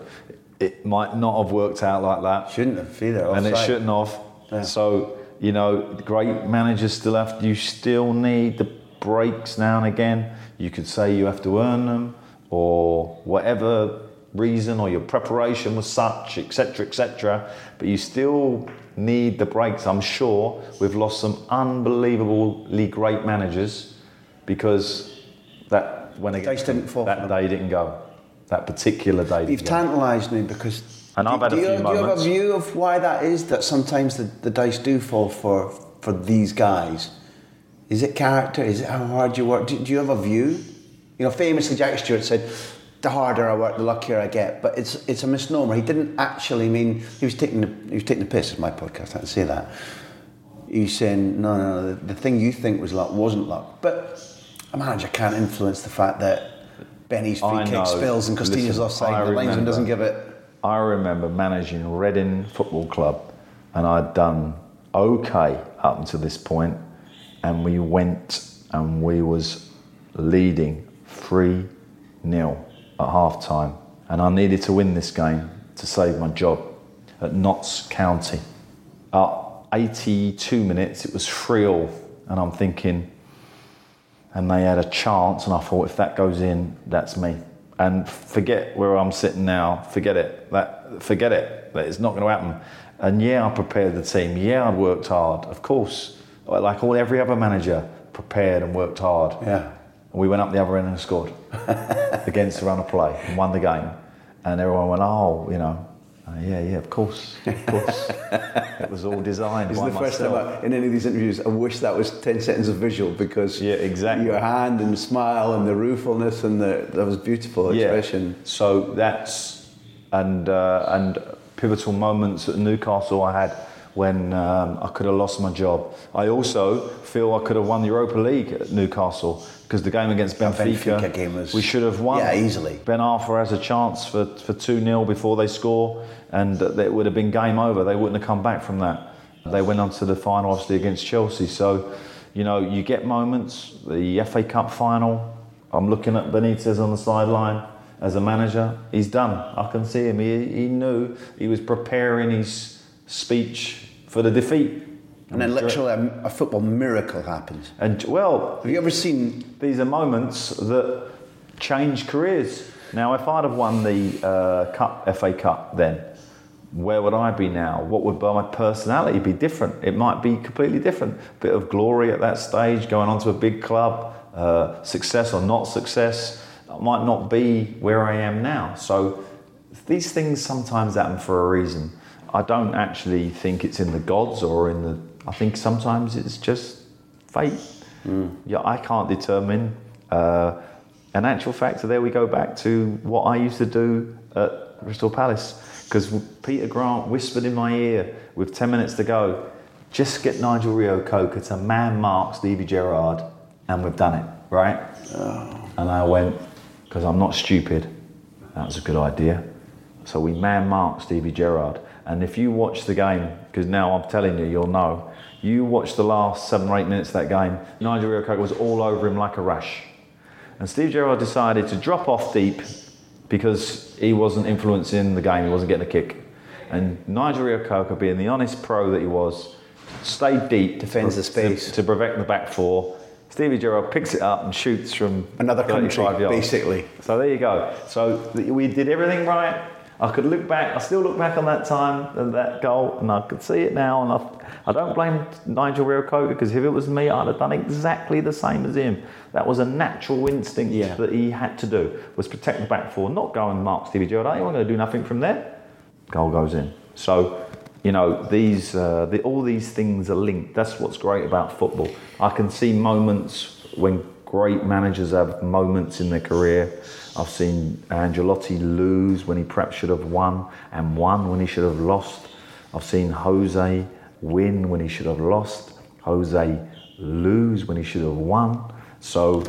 It might not have worked out like that. Shouldn't have either. And it shouldn't have. Yeah. So, you know, great managers still have. You still need the breaks now and again. You could say you have to earn them, or whatever reason, or your preparation was such, etc., etc. But you still need the breaks. I'm sure we've lost some unbelievably great managers because that. When it gets, didn't fall that day didn't go. That particular day didn't go. You've tantalised me because... And I've had a few moments. Do you have a view of why that is, that sometimes the dice do fall for these guys? Is it character? Is it how hard you work? Do you have a view? You know, famously Jack Stewart said, the harder I work, the luckier I get. But it's a misnomer. He didn't actually mean... He was taking the piss. It's my podcast, I can say that. He's saying, no, the thing you think was luck wasn't luck. But... a manager can't influence the fact that Benny's free kick spills and Costinha's offside and the linesman doesn't give it. I remember managing Reading Football Club, and I'd done okay up until this point, and we went and we was leading 3-0 at half time, and I needed to win this game to save my job at Notts County. At 82 minutes it was 3-3, and I'm thinking, and they had a chance, and I thought, if that goes in, that's me. And forget where I'm sitting now, forget it, that it's not going to happen. And yeah, I prepared the team, yeah, I worked hard, of course. Like every other manager, prepared and worked hard. Yeah. And we went up the other end and scored against the run of play and won the game. And everyone went, oh, you know. Yeah, of course. It was all designed by myself. It's the first time in any of these interviews, I wish that was 10 seconds of visual, because yeah, exactly. Your hand and the smile and the ruefulness and that was beautiful expression. Yeah. So that's, and pivotal moments at Newcastle I had when I could have lost my job. I also feel I could have won the Europa League at Newcastle, because the game against Benfica game was, we should have won. Yeah, easily. Ben Arthur has a chance for 2-0 before they score, and it would have been game over. They wouldn't have come back from that. They went on to the final, obviously, against Chelsea. So, you know, you get moments. The FA Cup final, I'm looking at Benitez on the sideline as a manager. He's done. I can see him. He knew. He was preparing his speech for the defeat. And then literally a football miracle happens. And well... have you ever seen... these are moments that change careers. Now, if I'd have won the FA Cup then, where would I be now? What would my personality be different? It might be completely different. Bit of glory at that stage, going on to a big club, success or not success. I might not be where I am now. So these things sometimes happen for a reason. I don't actually think it's in the gods or in the... I think sometimes it's just fate. Mm. Yeah, I can't determine. An actual fact, so there we go back to what I used to do at Crystal Palace. because Peter Grant whispered in my ear with 10 minutes to go, just get Nigel Reo-Coker to man-mark Stevie Gerrard and we've done it, right? Oh. And I went, because I'm not stupid, that was a good idea. So we man-marked Stevie Gerrard. And if you watch the game, because now I'm telling you, you'll know, you watch the last 7 or 8 minutes of that game, Nigel Reo-Coker was all over him like a rash. And Steve Gerrard decided to drop off deep because he wasn't influencing the game, he wasn't getting a kick. And Nigel Reo-Coker, being the honest pro that he was, stayed deep, defends the space to prevent the back four. Stevie Gerrard picks it up and shoots from another country, basically. So there you go. So we did everything right. I could look back, I still look back on that time and that goal, and I could see it now, and I don't blame Nigel Reo-Coker, because if it was me, I'd have done exactly the same as him. That was a natural instinct that he had to do, was protect the back four, not go and mark Stevie Gerrard. I ain't going to do nothing from there. Goal goes in. So, you know, these all these things are linked. That's what's great about football. I can see moments when great managers have moments in their career. I've seen Ancelotti lose when he perhaps should have won, and won when he should have lost. I've seen Jose win when he should have lost. Jose lose when he should have won. So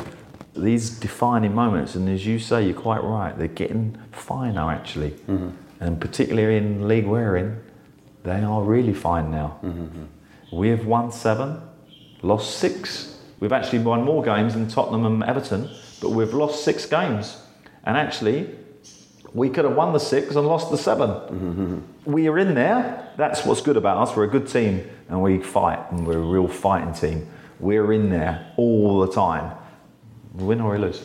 these defining moments, and as you say, you're quite right, they're getting finer actually. Mm-hmm. And particularly in league we're in, they are really fine now. Mm-hmm. We have won 7, lost 6. We've actually won more games than Tottenham and Everton, but we've lost 6 games. And actually, we could have won the 6 and lost the 7. Mm-hmm. We are in there. That's what's good about us. We're a good team and we fight, and we're a real fighting team. We're in there all the time. We win or we lose.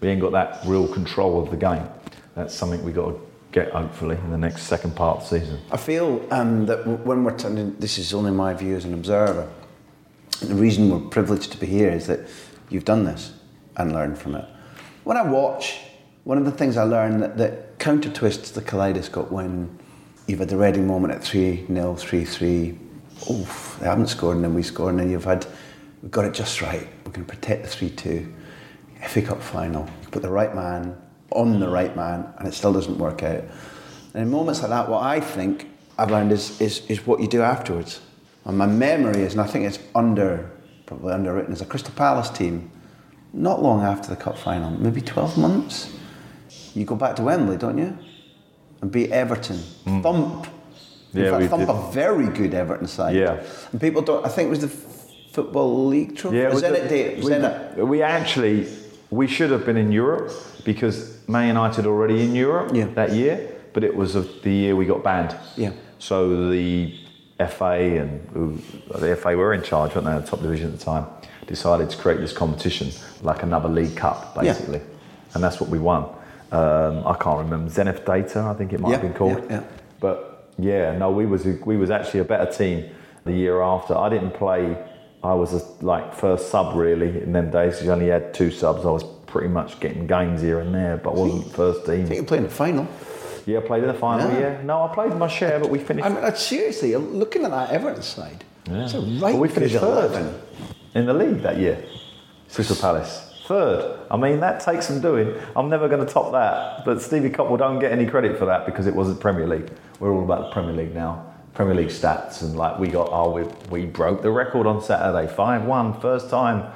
We ain't got that real control of the game. That's something we got to get, hopefully, in the next second part of the season. I feel that when we're this is only my view as an observer, the reason we're privileged to be here is that you've done this and learned from it. When I watch, one of the things I learned that counter twists the kaleidoscope when you've had the Reading moment at 3-0, 3-3, they haven't scored and then we score, and then we've got it just right. We're going to protect the 3-2, FA Cup final. You put the right man on the right man and it still doesn't work out. And in moments like that, what I think I've learned is what you do afterwards. And my memory is, and I think it's probably underwritten, as a Crystal Palace team. Not long after the cup final, maybe 12 months, you go back to Wembley, don't you? And beat Everton. Mm. Thump a very good Everton side. Yeah. And people don't, I think it was the Football League Trophy. Yeah, we should have been in Europe because Man United already in Europe that year, but it was the year we got banned. Yeah. So the FA were in charge, weren't they, the top division at the time, decided to create this competition, like another League Cup, basically. Yeah. And that's what we won. I can't remember, Zenith Data, I think it might have been called. Yeah. But we was actually a better team the year after. I didn't play, I was first sub really in them days, because you only had 2 subs. I was pretty much getting games here and there, but I wasn't first team. I think you played in the final. Yeah, I played in the final, yeah. No, I played my share, but we finished. I mean, seriously, looking at that Everton side, it's a right. Well, we finished third. In the league that year, Crystal Palace. Third. I mean, that takes some doing. I'm never going to top that. But Stevie Coppell don't get any credit for that because it wasn't Premier League. We're all about the Premier League now. Premier League stats, and we broke the record on Saturday. 5-1, first time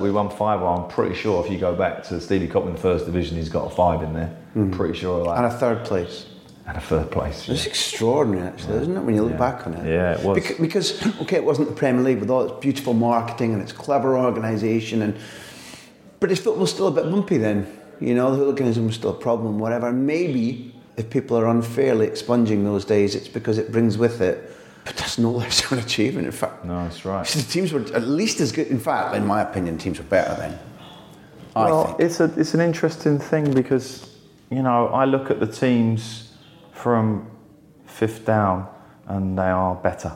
we won 5-1. I'm pretty sure if you go back to Stevie Coppell in the first division, he's got a 5 in there. Mm. Pretty sure of that. And a third place. Yeah. It's extraordinary, actually, isn't it, when you look back on it? Yeah, it was. Because, it wasn't the Premier League with all its beautiful marketing and its clever organisation, and British football was still a bit lumpy then. You know, the hooliganism was still a problem, whatever. Maybe if people are unfairly expunging those days, it's because it brings with it, but that's no less of an achievement, in fact. No, that's right. The teams were at least as good. In fact, in my opinion, teams were better then, I think. It's an interesting thing because, you know, I look at the teams from 5th down and they are better,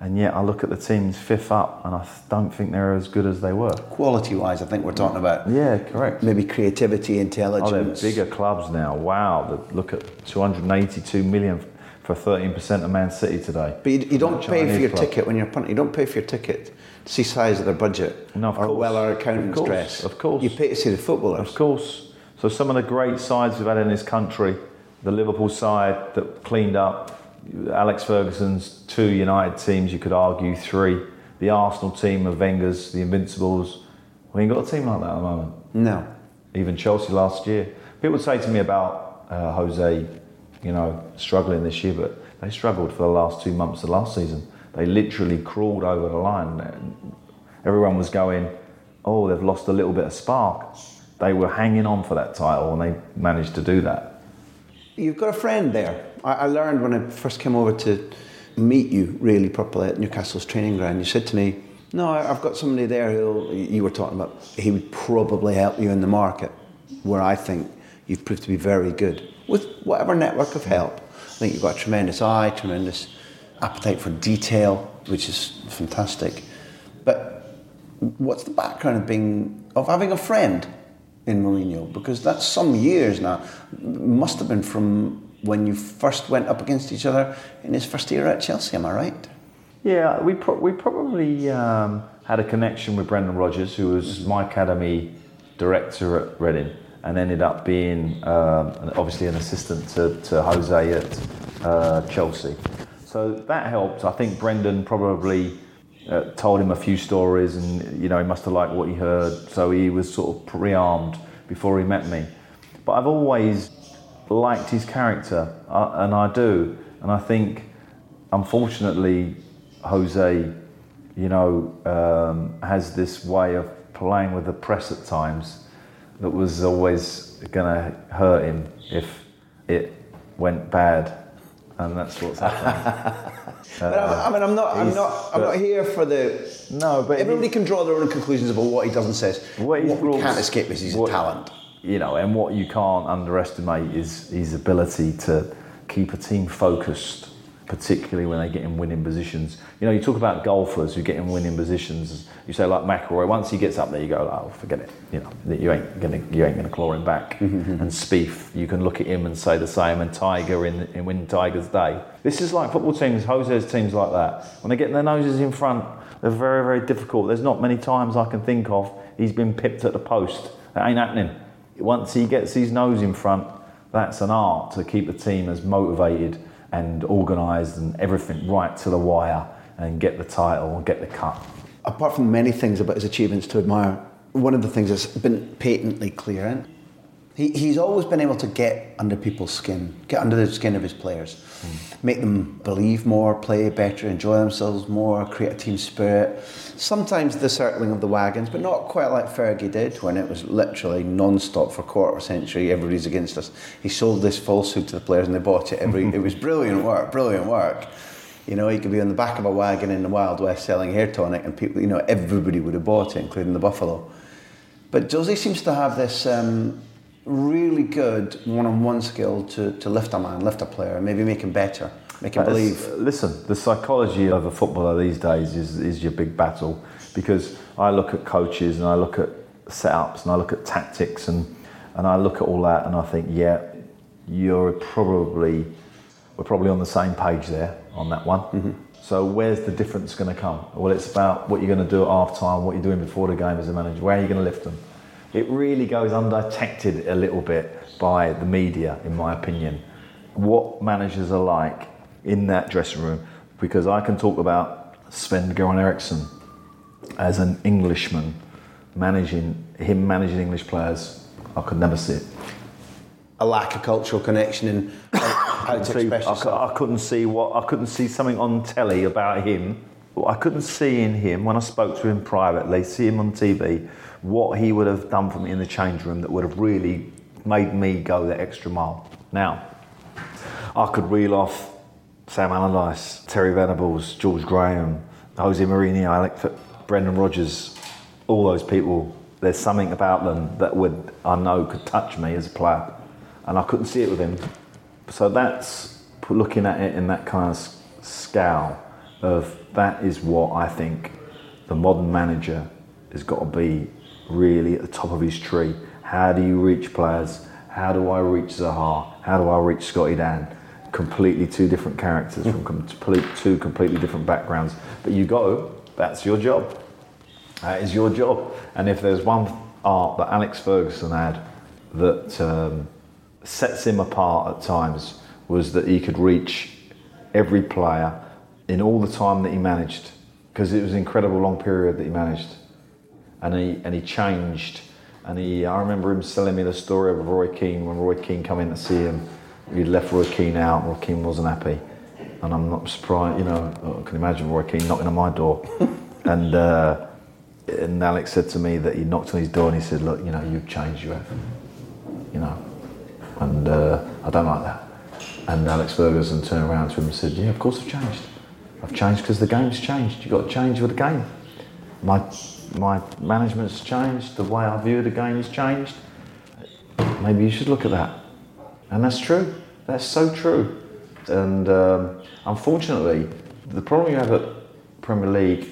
and yet I look at the teams 5th up and I don't think they're as good as they were quality wise. I think we're talking about correct, maybe creativity, intelligence. They're bigger clubs now. Wow, look at 282 million for 13% of Man City today. But you don't pay for your ticket when you're punting. You don't pay for your ticket to see size of their budget. No, of or course. Well, our accountants dress, of course. You pay to see the footballers, of course. So some of the great sides we've had in this country the Liverpool side that cleaned up Alex Ferguson's two United teams, you could argue three. The Arsenal team of Wenger's, the Invincibles. We ain't got a team like that at the moment. No. Even Chelsea last year. People say to me about Jose, you know, struggling this year, but they struggled for the last 2 months of last season. They literally crawled over the line. Everyone was going, oh, they've lost a little bit of spark. They were hanging on for that title, and they managed to do that. You've got a friend there. I learned when I first came over to meet you really properly at Newcastle's training ground. You said to me, no, I've got somebody there who you were talking about. He would probably help you in the market, where I think you've proved to be very good with whatever network of help. I think you've got a tremendous eye, tremendous appetite for detail, which is fantastic. But what's the background of having a friend in Mourinho? Because that's some years now. It must have been from when you first went up against each other in his first year at Chelsea, am I right? Yeah, we probably had a connection with Brendan Rodgers, who was my academy director at Reading, and ended up being obviously an assistant to Jose at Chelsea. So that helped. I think Brendan probably told him a few stories, and you know, he must have liked what he heard, so he was sort of pre-armed before he met me. But I've always liked his character, and I do, and I think unfortunately Jose, you know, has this way of playing with the press at times that was always going to hurt him if it went bad, and that's what's happening. I'm not here for the. No, but everybody can draw their own conclusions about what he does and says. What we can't escape is he's a talent. You know, and what you can't underestimate is his ability to keep a team focused, particularly when they get in winning positions. You know, you talk about golfers who get in winning positions. You say like McIlroy, once he gets up there, you go, oh, forget it. You know, you ain't gonna claw him back. Mm-hmm. And Spieth, you can look at him and say the same. And Tiger in Win Tiger's Day. This is like football teams, Jose's teams like that. When they get their noses in front, they're very, very difficult. There's not many times I can think of he's been pipped at the post. That ain't happening. Once he gets his nose in front, that's an art to keep the team as motivated and organised and everything right to the wire and get the title and get the cup. Apart from many things about his achievements to admire, one of the things that's been patently clear, and he's always been able to get under people's skin, get under the skin of his players, make them believe more, play better, enjoy themselves more, create a team spirit. Sometimes the circling of the wagons, but not quite like Fergie did, when it was literally non-stop for a quarter of a century, everybody's against us. He sold this falsehood to the players and they bought it. It was brilliant work. You know, he could be on the back of a wagon in the Wild West selling hair tonic and people, you know, everybody would have bought it, including the Buffalo. But Jose seems to have this really good one-on-one skill to lift a man, lift a player, maybe make him better, make him believe. Listen, the psychology of a footballer these days is your big battle, because I look at coaches and I look at setups and I look at tactics and I look at all that and I think, yeah, we're probably on the same page there on that one. Mm-hmm. So where's the difference going to come? Well, it's about what you're going to do at half-time, what you're doing before the game as a manager, where are you going to lift them? It really goes undetected a little bit by the media, in my opinion, what managers are like in that dressing room. Because I can talk about Sven-Goran Eriksson as an Englishman, managing English players. I could never see it. A lack of cultural connection and how to express yourself. I couldn't see something on telly about him. I couldn't see in him, when I spoke to him privately, see him on TV, what he would have done for me in the change room that would have really made me go the extra mile. Now, I could reel off Sam Allardyce, Terry Venables, George Graham, Jose Mourinho, Brendan Rodgers, all those people. There's something about them that I know could touch me as a player, and I couldn't see it with him. So that's looking at it in that kind of scowl of that is what I think the modern manager has got to be really at the top of his tree. How do you reach players? How do I reach Zaha? How do I reach Scotty Dan? Completely two different characters from two completely different backgrounds. But you go, that's your job. That is your job. And if there's one art that Alex Ferguson had that sets him apart at times was that he could reach every player in all the time that he managed, because it was an incredible long period that he managed, and he changed. I remember him telling me the story of Roy Keane when Roy Keane came in to see him. He'd left Roy Keane out. Roy Keane wasn't happy, and I'm not surprised. You know, I can imagine Roy Keane knocking on my door, and Alex said to me that he knocked on his door and he said, "Look, you know, you've changed, you have, you know, and I don't like that." And Alex Ferguson turned around to him and said, "Yeah, of course I've changed. I've changed because the game's changed. You've got to change with the game. My management's changed, the way I view the game has changed. Maybe you should look at that." And that's true. That's so true. And unfortunately, the problem you have at Premier League,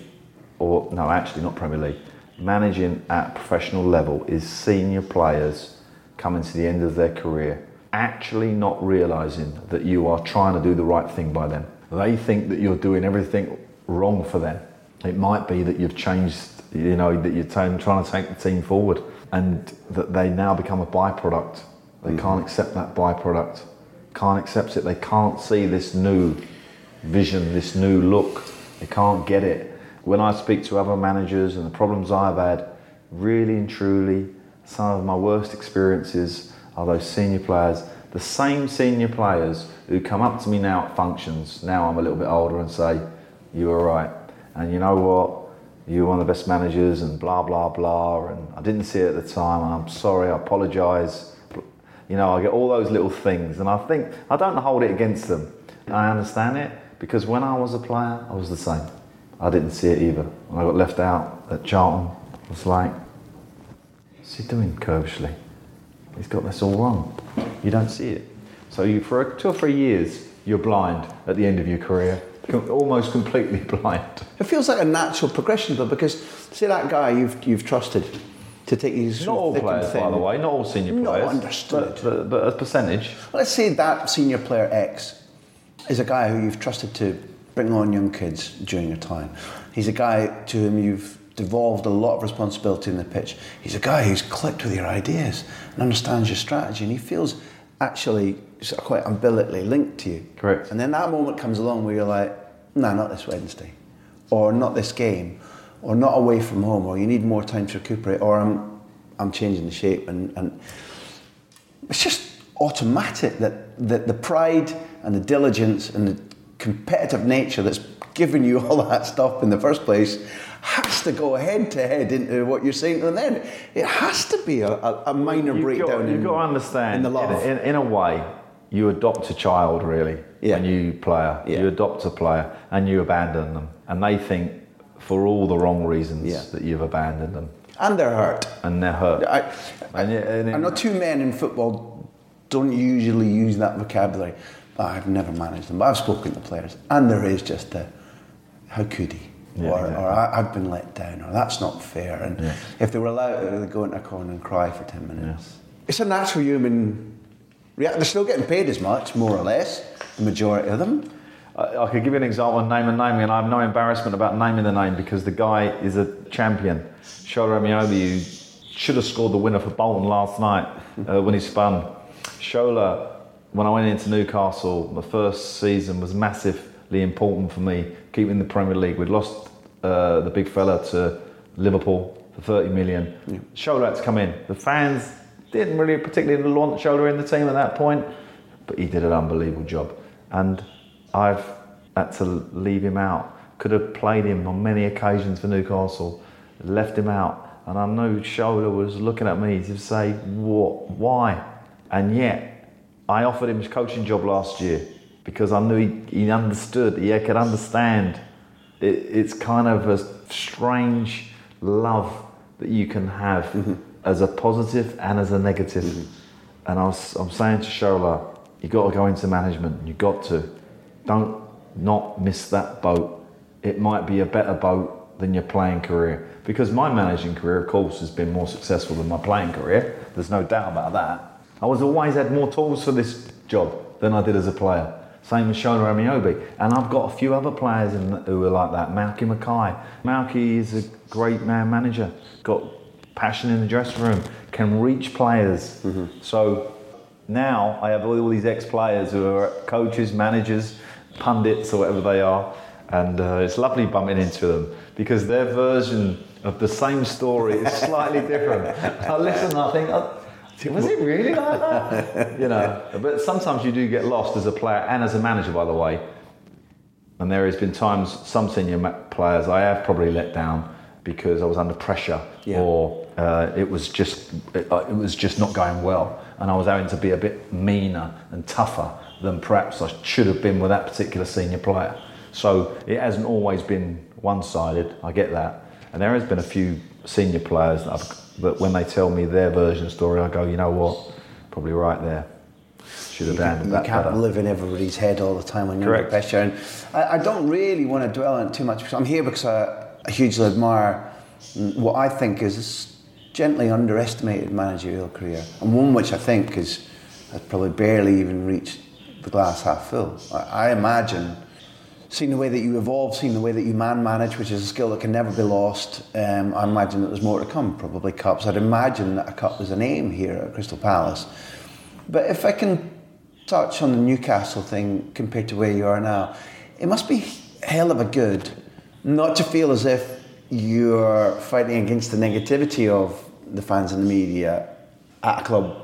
or no, actually not Premier League, managing at professional level is senior players coming to the end of their career actually not realising that you are trying to do the right thing by them. They think that you're doing everything wrong for them. It might be that you've changed, you know, that you're trying to take the team forward, and that they now become a byproduct. They can't accept that byproduct, can't accept it. They can't see this new vision, this new look. They can't get it. When I speak to other managers and the problems I've had, really and truly, some of my worst experiences are those senior players. The same senior players who come up to me now at functions, now I'm a little bit older, and say, "You were right. And you know what? You're one of the best managers and blah, blah, blah, and I didn't see it at the time, and I'm sorry, I apologise." You know, I get all those little things, and I think, I don't hold it against them. I understand it, because when I was a player, I was the same. I didn't see it either. When I got left out at Charlton, I was like, what's he doing curvishly? He's got this all wrong. You don't see it. So you, for 2 or 3 years, you're blind at the end of your career. Almost completely blind. It feels like a natural progression, though, because see that guy you've trusted to take these. Not all players, by the way, not all senior players. Not understood. But a percentage. Let's say that senior player X is a guy who you've trusted to bring on young kids during your time. He's a guy to whom you've devolved a lot of responsibility in the pitch. He's a guy who's clicked with your ideas and understands your strategy, and he feels actually sort of quite umbilically linked to you. Correct. And then that moment comes along where you're like, nah, not this Wednesday, or not this game, or not away from home, or you need more time to recuperate, or I'm changing the shape, and it's just automatic that the pride and the diligence and the competitive nature that's given you all that stuff in the first place has to go head to head into what you're saying, and then it has to be a minor breakdown. You've got to understand, in the love. In a way, you adopt a child, really, yeah. And you adopt a player, and you abandon them, and they think for all the wrong reasons that you've abandoned them, and they're hurt. I know two men in football don't usually use that vocabulary. I've never managed them, but I've spoken to players, and there is just how could he? Yeah, or I've been let down, or that's not fair. And if they were allowed, they'd go into a corner and cry for 10 minutes. Yeah. It's a natural human reaction. They're still getting paid as much, more or less, the majority of them. I could give you an example of naming, and I have no embarrassment about naming the name, because the guy is a champion. Shola Ameobi, who should have scored the winner for Bolton last night when he spun. Shola, when I went into Newcastle, the first season was massively important for me, keeping the Premier League. We'd lost the big fella to Liverpool for 30 million. Yeah. Shola had to come in. The fans didn't really particularly want Shola in the team at that point, but he did an unbelievable job. And I've had to leave him out. Could have played him on many occasions for Newcastle, left him out. And I know Shola was looking at me to say, what, why? And yet, I offered him his coaching job last year because I knew he understood. He could understand. It's kind of a strange love that you can have as a positive and as a negative. Mm-hmm. And I'm saying to Shola, you got to go into management. You got to. Don't not miss that boat. It might be a better boat than your playing career, because my managing career, of course, has been more successful than my playing career. There's no doubt about that. I was always had more tools for this job than I did as a player. Same as Shola Ameobi. And I've got a few other players who are like that. Malky Mackay. Malky is a great man manager. Got passion in the dressing room. Can reach players. Mm-hmm. So Now I have all these ex-players who are coaches, managers, pundits or whatever they are, and it's lovely bumping into them because their version of the same story is slightly different. I listen and I think, was it really like that? You know, but sometimes you do get lost as a player and as a manager, by the way. And there has been times some senior players I have probably let down because I was under pressure, or it was just not going well, and I was having to be a bit meaner and tougher than perhaps I should have been with that particular senior player. So it hasn't always been one-sided. I get that, and there has been a few senior players that when they tell me their version of the story, I go, you know what, probably right there. You can't live in everybody's head all the time when you're under pressure. And I don't really want to dwell on it too much because I'm here because I hugely admire what I think is a gently underestimated managerial career, and one which I think has probably barely even reached the glass half full. I imagine, seeing the way that you evolve, seeing the way that you man-manage, which is a skill that can never be lost, I imagine that there's more to come, probably cups. I'd imagine that a cup was an aim here at Crystal Palace. But if I can touch on the Newcastle thing compared to where you are now, it must be hell of a good not to feel as if you're fighting against the negativity of the fans and the media at a club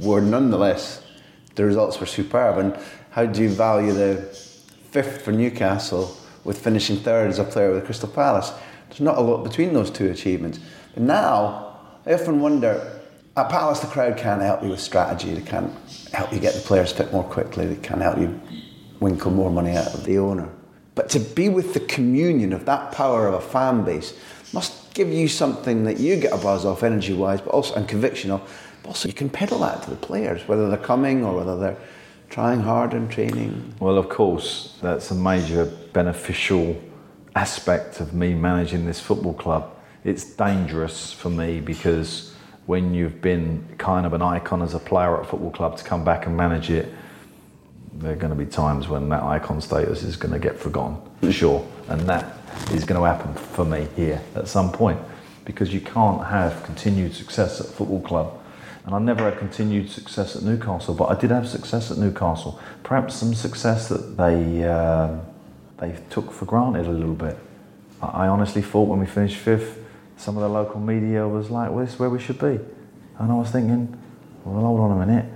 where nonetheless the results were superb. And how do you value the fifth for Newcastle with finishing third as a player with Crystal Palace? There's not a lot between those two achievements. But now I often wonder, at Palace, the crowd can't help you with strategy. They can't help you get the players fit more quickly. They can't help you winkle more money out of the owner. But to be with the communion of that power of a fan base must give you something that you get a buzz off energy-wise, but also and conviction of. But also, you can peddle that to the players, whether they're coming or whether they're trying hard in training. Well, of course, that's a major beneficial aspect of me managing this football club. It's dangerous for me because when you've been kind of an icon as a player at a football club to come back and manage it, there are going to be times when that icon status is going to get forgotten, for sure. And that is going to happen for me here at some point because you can't have continued success at a football club. And I never had continued success at Newcastle, but I did have success at Newcastle. Perhaps some success that they took for granted a little bit. I honestly thought when we finished fifth, some of the local media was like, well, this is where we should be. And I was thinking, well, hold on a minute.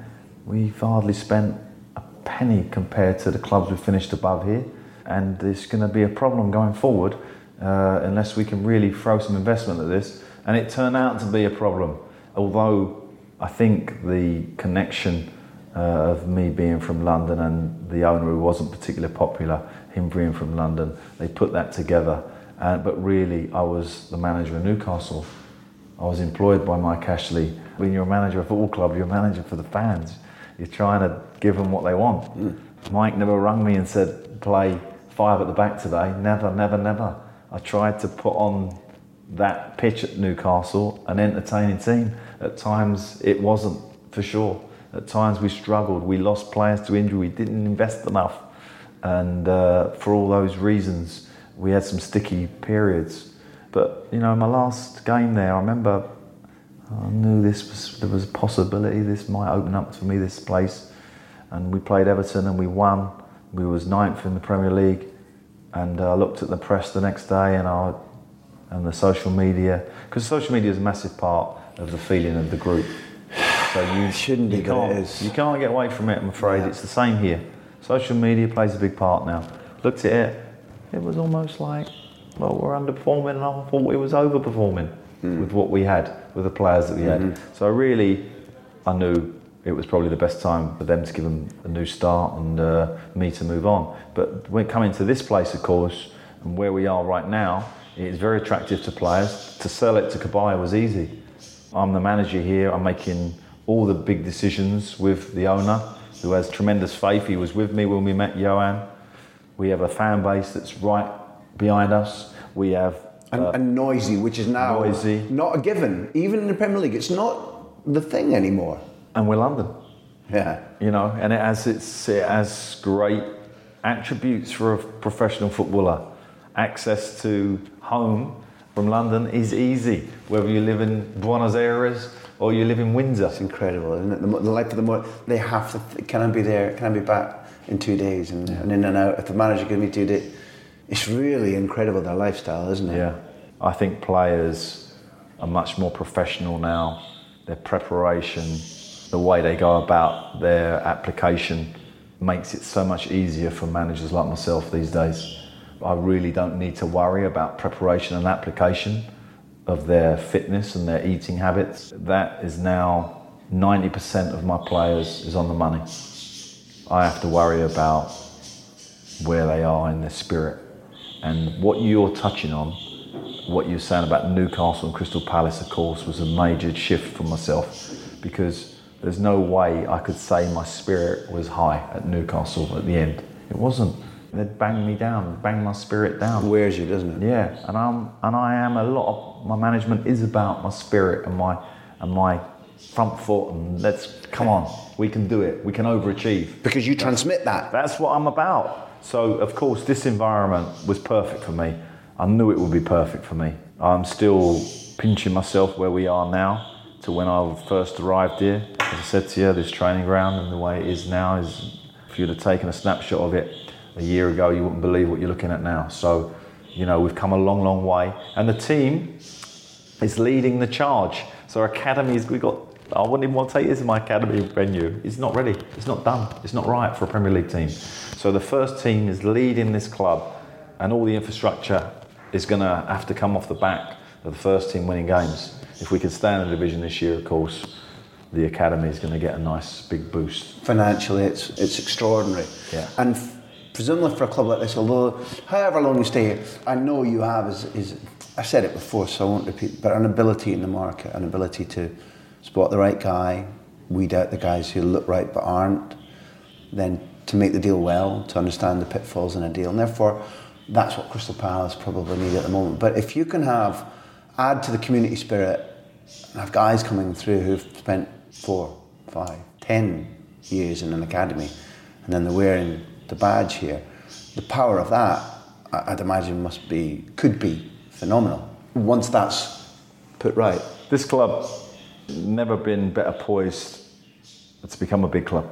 We've hardly spent a penny compared to the clubs we finished above here. And it's going to be a problem going forward unless we can really throw some investment at this. And it turned out to be a problem. Although I think the connection of me being from London and the owner who wasn't particularly popular, him being from London, they put that together. But really, I was the manager of Newcastle. I was employed by Mike Ashley. When you're a manager of a football club, you're a manager for the fans. You're trying to give them what they want. Mm. Mike never rang me and said, play five at the back today. Never, never, never. I tried to put on that pitch at Newcastle an entertaining team. At times, it wasn't, for sure. At times, we struggled. We lost players to injury. We didn't invest enough. And for all those reasons, we had some sticky periods. But, you know, my last game there, I remember I knew there was a possibility this might open up for me, this place. And we played Everton and we won. We was 9th in the Premier League. And I looked at the press the next day and the social media, because social media is a massive part of the feeling of the group. So you can't get away from it, I'm afraid. Yeah. It's the same here. Social media plays a big part now. Looked at it. It was almost like, well, we're underperforming, and I thought it was overperforming with what we had, with the players that we had. So really, I knew it was probably the best time for them to give them a new start and me to move on. But when coming to this place, of course, and where we are right now, it is very attractive to players. To sell it to Cabaye was easy. I'm the manager here. I'm making all the big decisions with the owner, who has tremendous faith. He was with me when we met Yohan. We have a fan base that's right behind us. We have and noisy, which is now not a given. Even in the Premier League, it's not the thing anymore. And we're London. Yeah. You know, and it has great attributes for a professional footballer. Access to home from London is easy, whether you live in Buenos Aires or you live in Windsor. It's incredible, isn't it? The life of the more, they have to, can I be there, can I be back in 2 days, and in and out, if the manager gives me 2 days, it's really incredible, their lifestyle, isn't it? Yeah, I think players are much more professional now, their preparation, the way they go about their application makes it so much easier for managers like myself these days. I really don't need to worry about preparation and application of their fitness and their eating habits. That is now 90% of my players is on the money. I have to worry about where they are in their spirit. And what you're touching on, what you're saying about Newcastle and Crystal Palace, of course, was a major shift for myself, because there's no way I could say my spirit was high at Newcastle at the end. It wasn't. They'd bang me down, bang my spirit down. It wears you, doesn't it? Yeah, and I am a lot of, my management is about my spirit and my front foot, and let's, come on, we can do it, we can overachieve. Because you transmit that. That's what I'm about. So, of course, this environment was perfect for me. I knew it would be perfect for me. I'm still pinching myself where we are now to when I first arrived here. As I said to you, this training ground and the way it is now is, if you'd have taken a snapshot of it a year ago, you wouldn't believe what you're looking at now. So, you know, we've come a long, long way. And the team is leading the charge. So our academy is, I wouldn't even want to take this in my academy venue. It's not ready. It's not done. It's not right for a Premier League team. So the first team is leading this club, and all the infrastructure is going to have to come off the back of the first team winning games. If we can stay in the division this year, of course, the academy is going to get a nice big boost. Financially, it's extraordinary. Yeah. And presumably for a club like this, although however long you stay here, I know you have, is I said it before so I won't repeat, but an ability in the market, an ability to spot the right guy, weed out the guys who look right but aren't, then to make the deal well, to understand the pitfalls in a deal. And therefore, that's what Crystal Palace probably need at the moment. But if you can add to the community spirit, and have guys coming through who've spent 4, 5, 10 years in an academy, and then they're wearing the badge here, the power of that, I'd imagine, could be phenomenal once that's put right. This club never been better poised to become a big club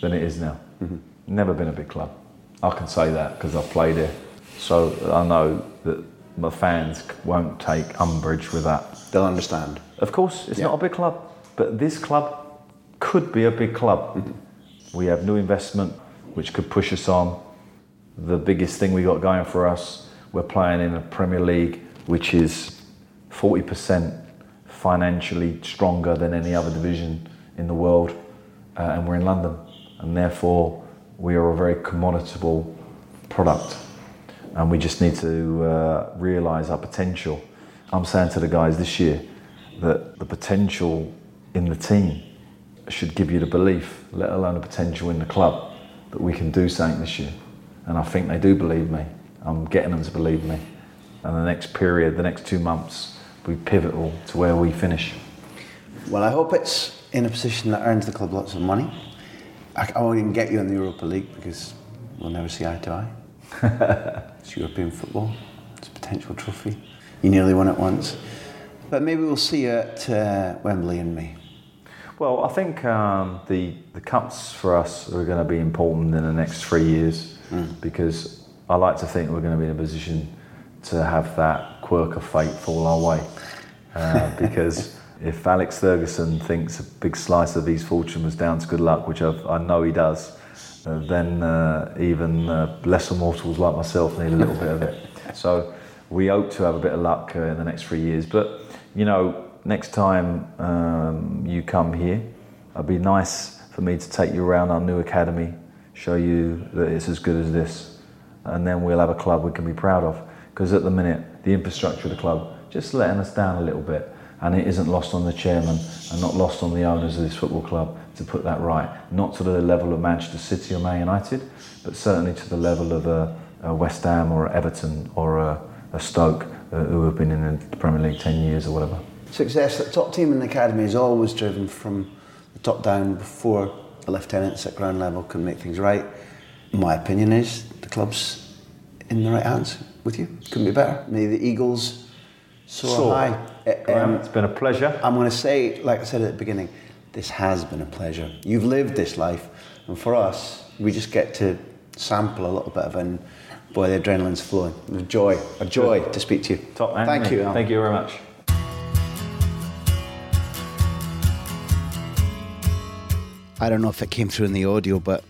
than it is now. Mm-hmm. Never been a big club. I can say that because I've played here, so I know that my fans won't take umbrage with that. They'll understand. Of course, it's not a big club, but this club could be a big club. Mm-hmm. We have new investment, which could push us on. The biggest thing we got going for us, we're playing in a Premier League which is 40% financially stronger than any other division in the world, and we're in London, and therefore we are a very commoditable product, and we just need to realise our potential. I'm saying to the guys this year that the potential in the team should give you the belief, let alone the potential in the club, that we can do something this year. And I think they do believe me. I'm getting them to believe me. And the next period, the next 2 months, will be pivotal to where we finish. Well, I hope it's in a position that earns the club lots of money. I won't even get you in the Europa League because we'll never see eye to eye. It's European football. It's a potential trophy. You nearly won it once. But maybe we'll see you at Wembley in May. Well, I think the cups for us are going to be important in the next 3 years, because I like to think we're going to be in a position to have that quirk of fate fall our way. Because if Alex Ferguson thinks a big slice of his fortune was down to good luck, which I know he does, then even lesser mortals like myself need a little bit of it. So we hope to have a bit of luck in the next 3 years. But, you know, next time you come here, it'd be nice for me to take you around our new academy, show you that it's as good as this, and then we'll have a club we can be proud of. Because at the minute, the infrastructure of the club just letting us down a little bit, and it isn't lost on the chairman and not lost on the owners of this football club to put that right. Not to the level of Manchester City or Man United, but certainly to the level of a West Ham or Everton or a Stoke who have been in the Premier League 10 years or whatever. Success, the top team in the academy is always driven from the top down before the lieutenants at ground level can make things right. My opinion is the club's in the right hands with you. Couldn't be better. May the Eagles So hi. Graham, it's been a pleasure. I'm going to say, like I said at the beginning, this has been a pleasure. You've lived this life, and for us, we just get to sample a little bit of it, and boy, the adrenaline's flowing. A joy to speak to you. Top man. Thank you, Alan. Thank you very much. I don't know if it came through in the audio, but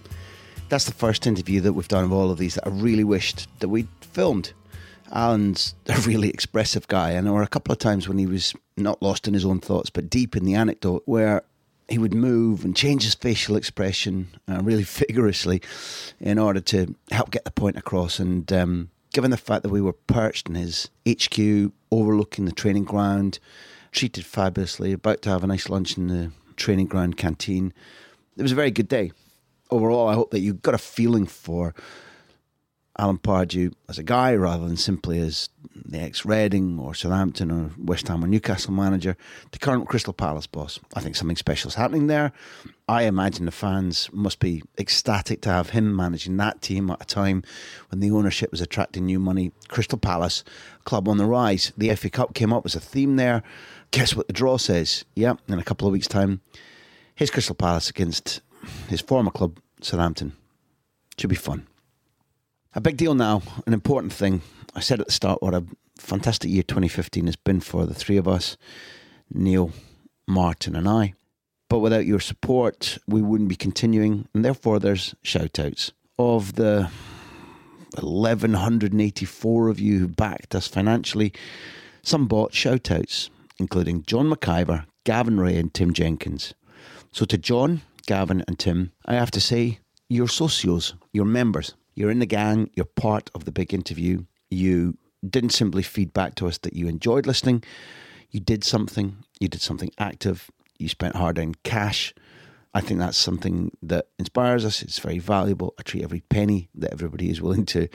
that's the first interview that we've done of all of these that I really wished that we'd filmed. Alan's a really expressive guy, and there were a couple of times when he was not lost in his own thoughts, but deep in the anecdote, where he would move and change his facial expression really vigorously in order to help get the point across. And given the fact that we were perched in his HQ, overlooking the training ground, treated fabulously, about to have a nice lunch in the training ground canteen, it was a very good day. Overall, I hope that you got a feeling for Alan Pardew as a guy rather than simply as the ex-Reading or Southampton or West Ham or Newcastle manager, the current Crystal Palace boss. I think something special is happening there. I imagine the fans must be ecstatic to have him managing that team at a time when the ownership was attracting new money. Crystal Palace, club on the rise. The FA Cup came up as a theme there. Guess what the draw says? Yeah, in a couple of weeks' time, his Crystal Palace against his former club, Southampton. Should be fun. A big deal now, an important thing. I said at the start what a fantastic year 2015 has been for the three of us, Neil, Martin and I. But without your support, we wouldn't be continuing. And therefore, there's shout-outs. Of the 1,184 of you who backed us financially, some bought shout-outs, including John McIver, Gavin Ray and Tim Jenkins. So to John, Gavin and Tim, I have to say, you're socios, you're members, you're in the gang, you're part of the big interview. You didn't simply feed back to us that you enjoyed listening. You did something active, you spent hard-earned cash. I think that's something that inspires us. It's very valuable. I treat every penny that everybody is willing to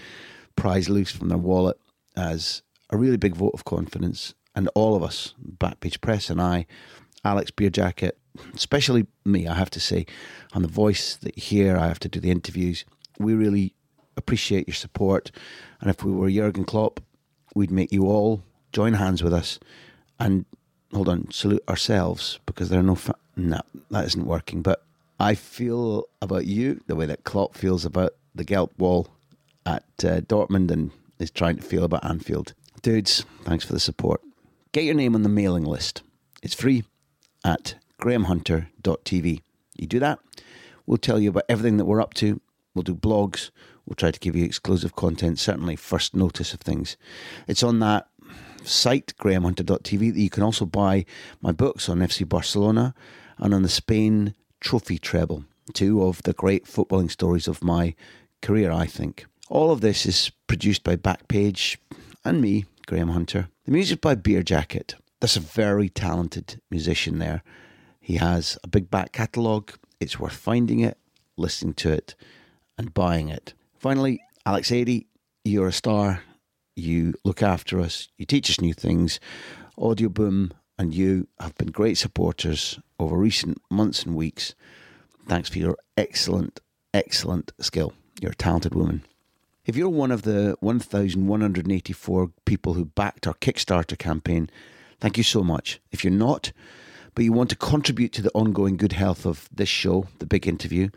prize loose from their wallet as a really big vote of confidence. And all of us, Backpage Press and I, Alex Beerjacket, especially me, I have to say, I'm the voice that you hear. I have to do the interviews. We really appreciate your support. And if we were Jurgen Klopp, we'd make you all join hands with us and, hold on, salute ourselves, because there are no... No, that isn't working. But I feel about you the way that Klopp feels about the Gelp wall at Dortmund and is trying to feel about Anfield. Dudes, thanks for the support. Get your name on the mailing list. It's free at grahamhunter.tv. You do that, we'll tell you about everything that we're up to. We'll do blogs. We'll try to give you exclusive content, certainly first notice of things. It's on that site, grahamhunter.tv, that you can also buy my books on FC Barcelona and on the Spain Trophy treble, two of the great footballing stories of my career, I think. All of this is produced by Backpage and me, Graham Hunter. The music by Beerjacket. That's a very talented musician there. He has a big back catalogue. It's worth finding it, listening to it, and buying it. Finally, Alex Aidy, you're a star. You look after us. You teach us new things. Audio Boom and you have been great supporters over recent months and weeks. Thanks for your excellent, excellent skill. You're a talented woman. If you're one of the 1,184 people who backed our Kickstarter campaign, thank you so much. If you're not, but you want to contribute to the ongoing good health of this show, The Big Interview,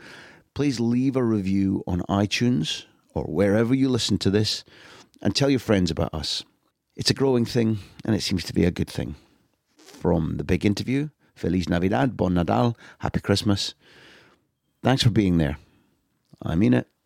please leave a review on iTunes or wherever you listen to this and tell your friends about us. It's a growing thing and it seems to be a good thing. From The Big Interview, Feliz Navidad, Bon Nadal, Happy Christmas. Thanks for being there. I mean it.